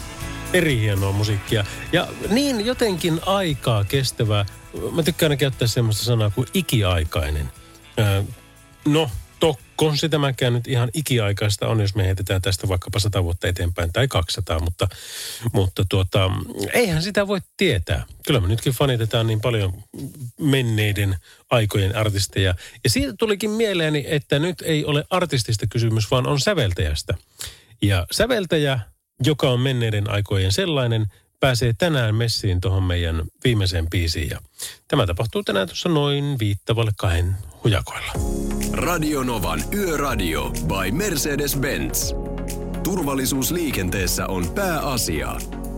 eri hienoa musiikkia. Ja niin jotenkin aikaa kestävää. Mä tykkään aina käyttää semmoista sanaa kuin ikiaikainen. No, tokkon se tämäkään nyt ihan ikiaikaista on, jos me heitetään tästä vaikkapa 100 vuotta eteenpäin tai 200, mutta eihän sitä voi tietää. Kyllä me nytkin fanitetaan niin paljon menneiden aikojen artisteja. Ja siitä tulikin mieleeni, että nyt ei ole artistista kysymys, vaan on säveltäjästä. Ja säveltäjä, joka on menneiden aikojen sellainen, pääsee tänään messiin tuohon meidän viimeiseen biisiin. Ja tämä tapahtuu tänään tuossa noin 8:55 hujakoilla. Radio Novan Yöradio by Mercedes-Benz. Turvallisuus liikenteessä on pääasia.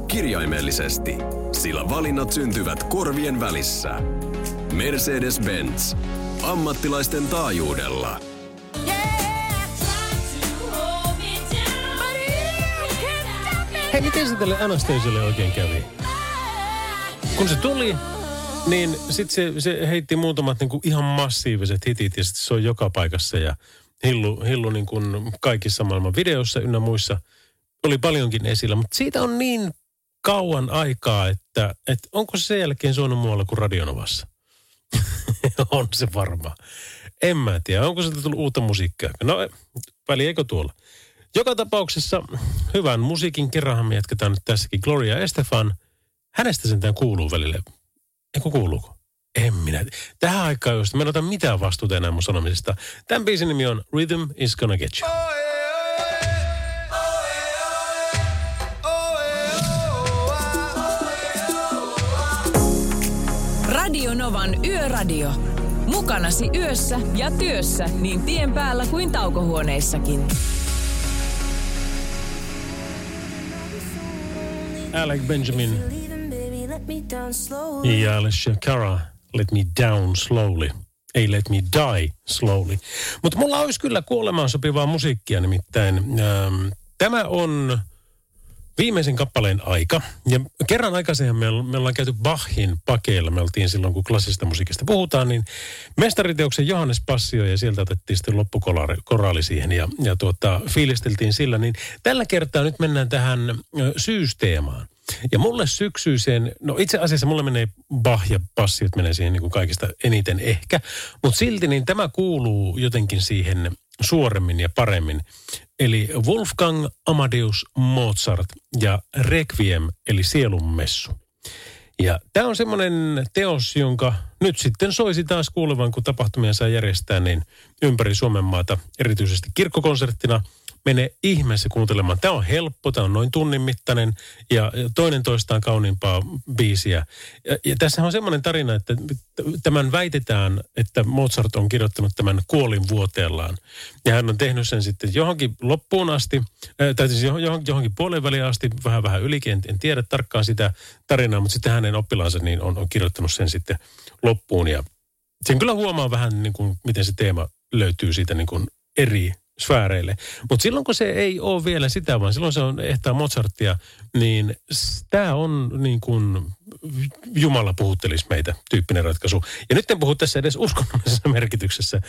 Kirjaimellisesti, sillä valinnat syntyvät korvien välissä. Mercedes-Benz. Ammattilaisten taajuudella. Hei, miten se tälle Anastasialle oikein kävi? Kun se tuli, niin sitten se heitti muutamat niin kuin ihan massiiviset hitit ja sitten se on joka paikassa ja hillu niin kuin kaikissa maailman videoissa ynnä muissa oli paljonkin esillä. Mutta siitä on niin kauan aikaa, että onko se sen jälkeen suunnut muualla kuin Radio Novassa? On se varmaan. En mä tiedä, onko sieltä tullut uutta musiikkia? No, väli eikö tuolla? Joka tapauksessa hyvän musiikin kerran me jatketaan nyt tässäkin. Gloria Estefan, hänestä sentään kuuluu välille. Eikö kuuluuko? En minä. Tähän aikaan josta mä en ota mitään vastuuta enää mun sanomisesta. Tämän biisin nimi on Rhythm is Gonna Get You. Radio Novan Yöradio. Mukanasi yössä ja työssä niin tien päällä kuin taukohuoneissakin. Alec Benjamin ja Alicia Cara, Let Me Down Slowly. Ei Let Me Die Slowly. Mutta mulla olisi kyllä kuolemaan sopivaa musiikkia nimittäin. Tämä on viimeisen kappaleen aika. Ja kerran aikaisemmin me ollaan käyty Bachin pakeilla. Me oltiin silloin, kun klassista musiikista puhutaan, niin mestariteoksen Johannes Passio ja sieltä otettiin sitten loppukoraali siihen ja fiilisteltiin sillä. Niin tällä kertaa nyt mennään tähän syysteemaan. Ja mulle syksyiseen, no itse asiassa mulle menee Bach ja Passiot menee siihen niin kuin kaikista eniten ehkä, mutta silti niin tämä kuuluu jotenkin siihen suoremmin ja paremmin. Eli Wolfgang Amadeus Mozart ja Requiem, eli Sielunmessu. Ja tämä on semmoinen teos, jonka nyt sitten soisi taas kuulevan, kun tapahtumia saa järjestää, niin ympäri Suomen maata, erityisesti kirkkokonserttina, mene ihmeessä kuuntelemaan. Tämä on helppo, tämä on noin tunnin mittainen ja toinen toistaan kauniimpaa biisiä. Ja tässä on semmoinen tarina, että tämän väitetään, että Mozart on kirjoittanut tämän kuolinvuoteellaan. Ja hän on tehnyt sen sitten johonkin loppuun asti, tai siis johonkin puolen väliin asti, vähän ylikin, en tiedä tarkkaan sitä tarinaa, mutta sitten hänen oppilaansa niin on kirjoittanut sen sitten loppuun. Ja sen kyllä huomaa vähän, niin kuin, miten se teema löytyy siitä niin kuin eri sfääreille. Mutta silloin kun se ei ole vielä sitä, vaan silloin se on ehtää Mozartia, niin tämä on niin kuin Jumala puhuttelisi meitä -tyyppinen ratkaisu. Ja nyt en puhu tässä edes uskonnollisessa merkityksessä,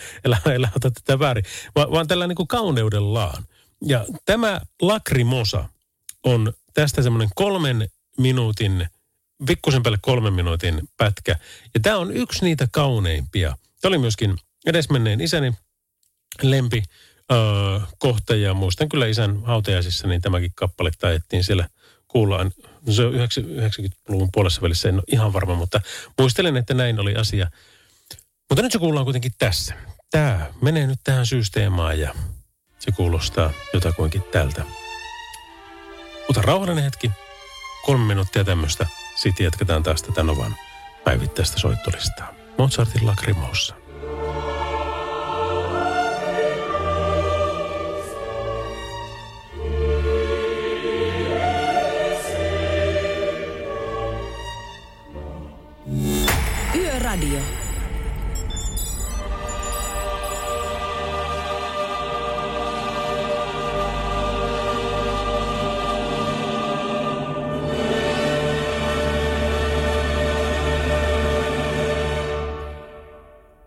elä ota tätä väärin, vaan tällä niin kuin kauneudellaan. Ja tämä Lacrimosa on tästä semmoinen 3 minuutin, pikkusen päälle 3 minuutin pätkä. Ja tämä on yksi niitä kauneimpia. Tämä oli myöskin edesmenneen isäni lempi kohta, ja muistan kyllä isän hautajaisissa, niin tämäkin kappale taettiin siellä kuullaan. Se on 90-luvun puolessa välissä, en ole ihan varma, mutta muistelen, että näin oli asia. Mutta nyt se kuullaan kuitenkin tässä. Tämä menee nyt tähän syysteemaan ja se kuulostaa jotakuinkin tältä. Ota rauhallinen hetki, 3 minuuttia tämmöistä. Sitten jatketaan taas tätä Novan päivittäistä soittolistaa. Mozartin Lacrimosa. Yöradio.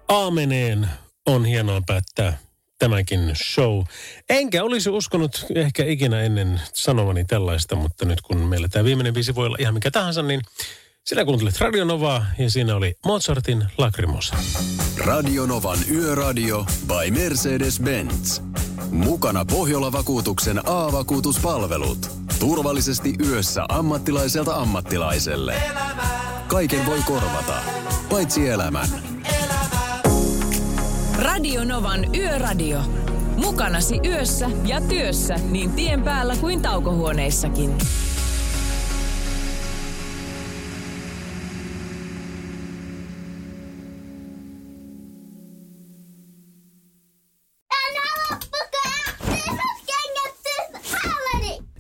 Aameneen on hienoa päättää tämäkin show. Enkä olisi uskonut ehkä ikinä ennen sanomani tällaista, mutta nyt kun meillä tämä viimeinen biisi voi olla ihan mikä tahansa, niin sinä kuuntelet Radio Novaa ja siinä oli Mozartin Lacrimosa. Radio Novan Yöradio by Mercedes-Benz. Mukana Pohjola-vakuutuksen A-vakuutuspalvelut. Turvallisesti yössä ammattilaiselta ammattilaiselle. Kaiken voi korvata, paitsi elämän. Radio Novan Yöradio. Mukanasi yössä ja työssä niin tien päällä kuin taukohuoneissakin.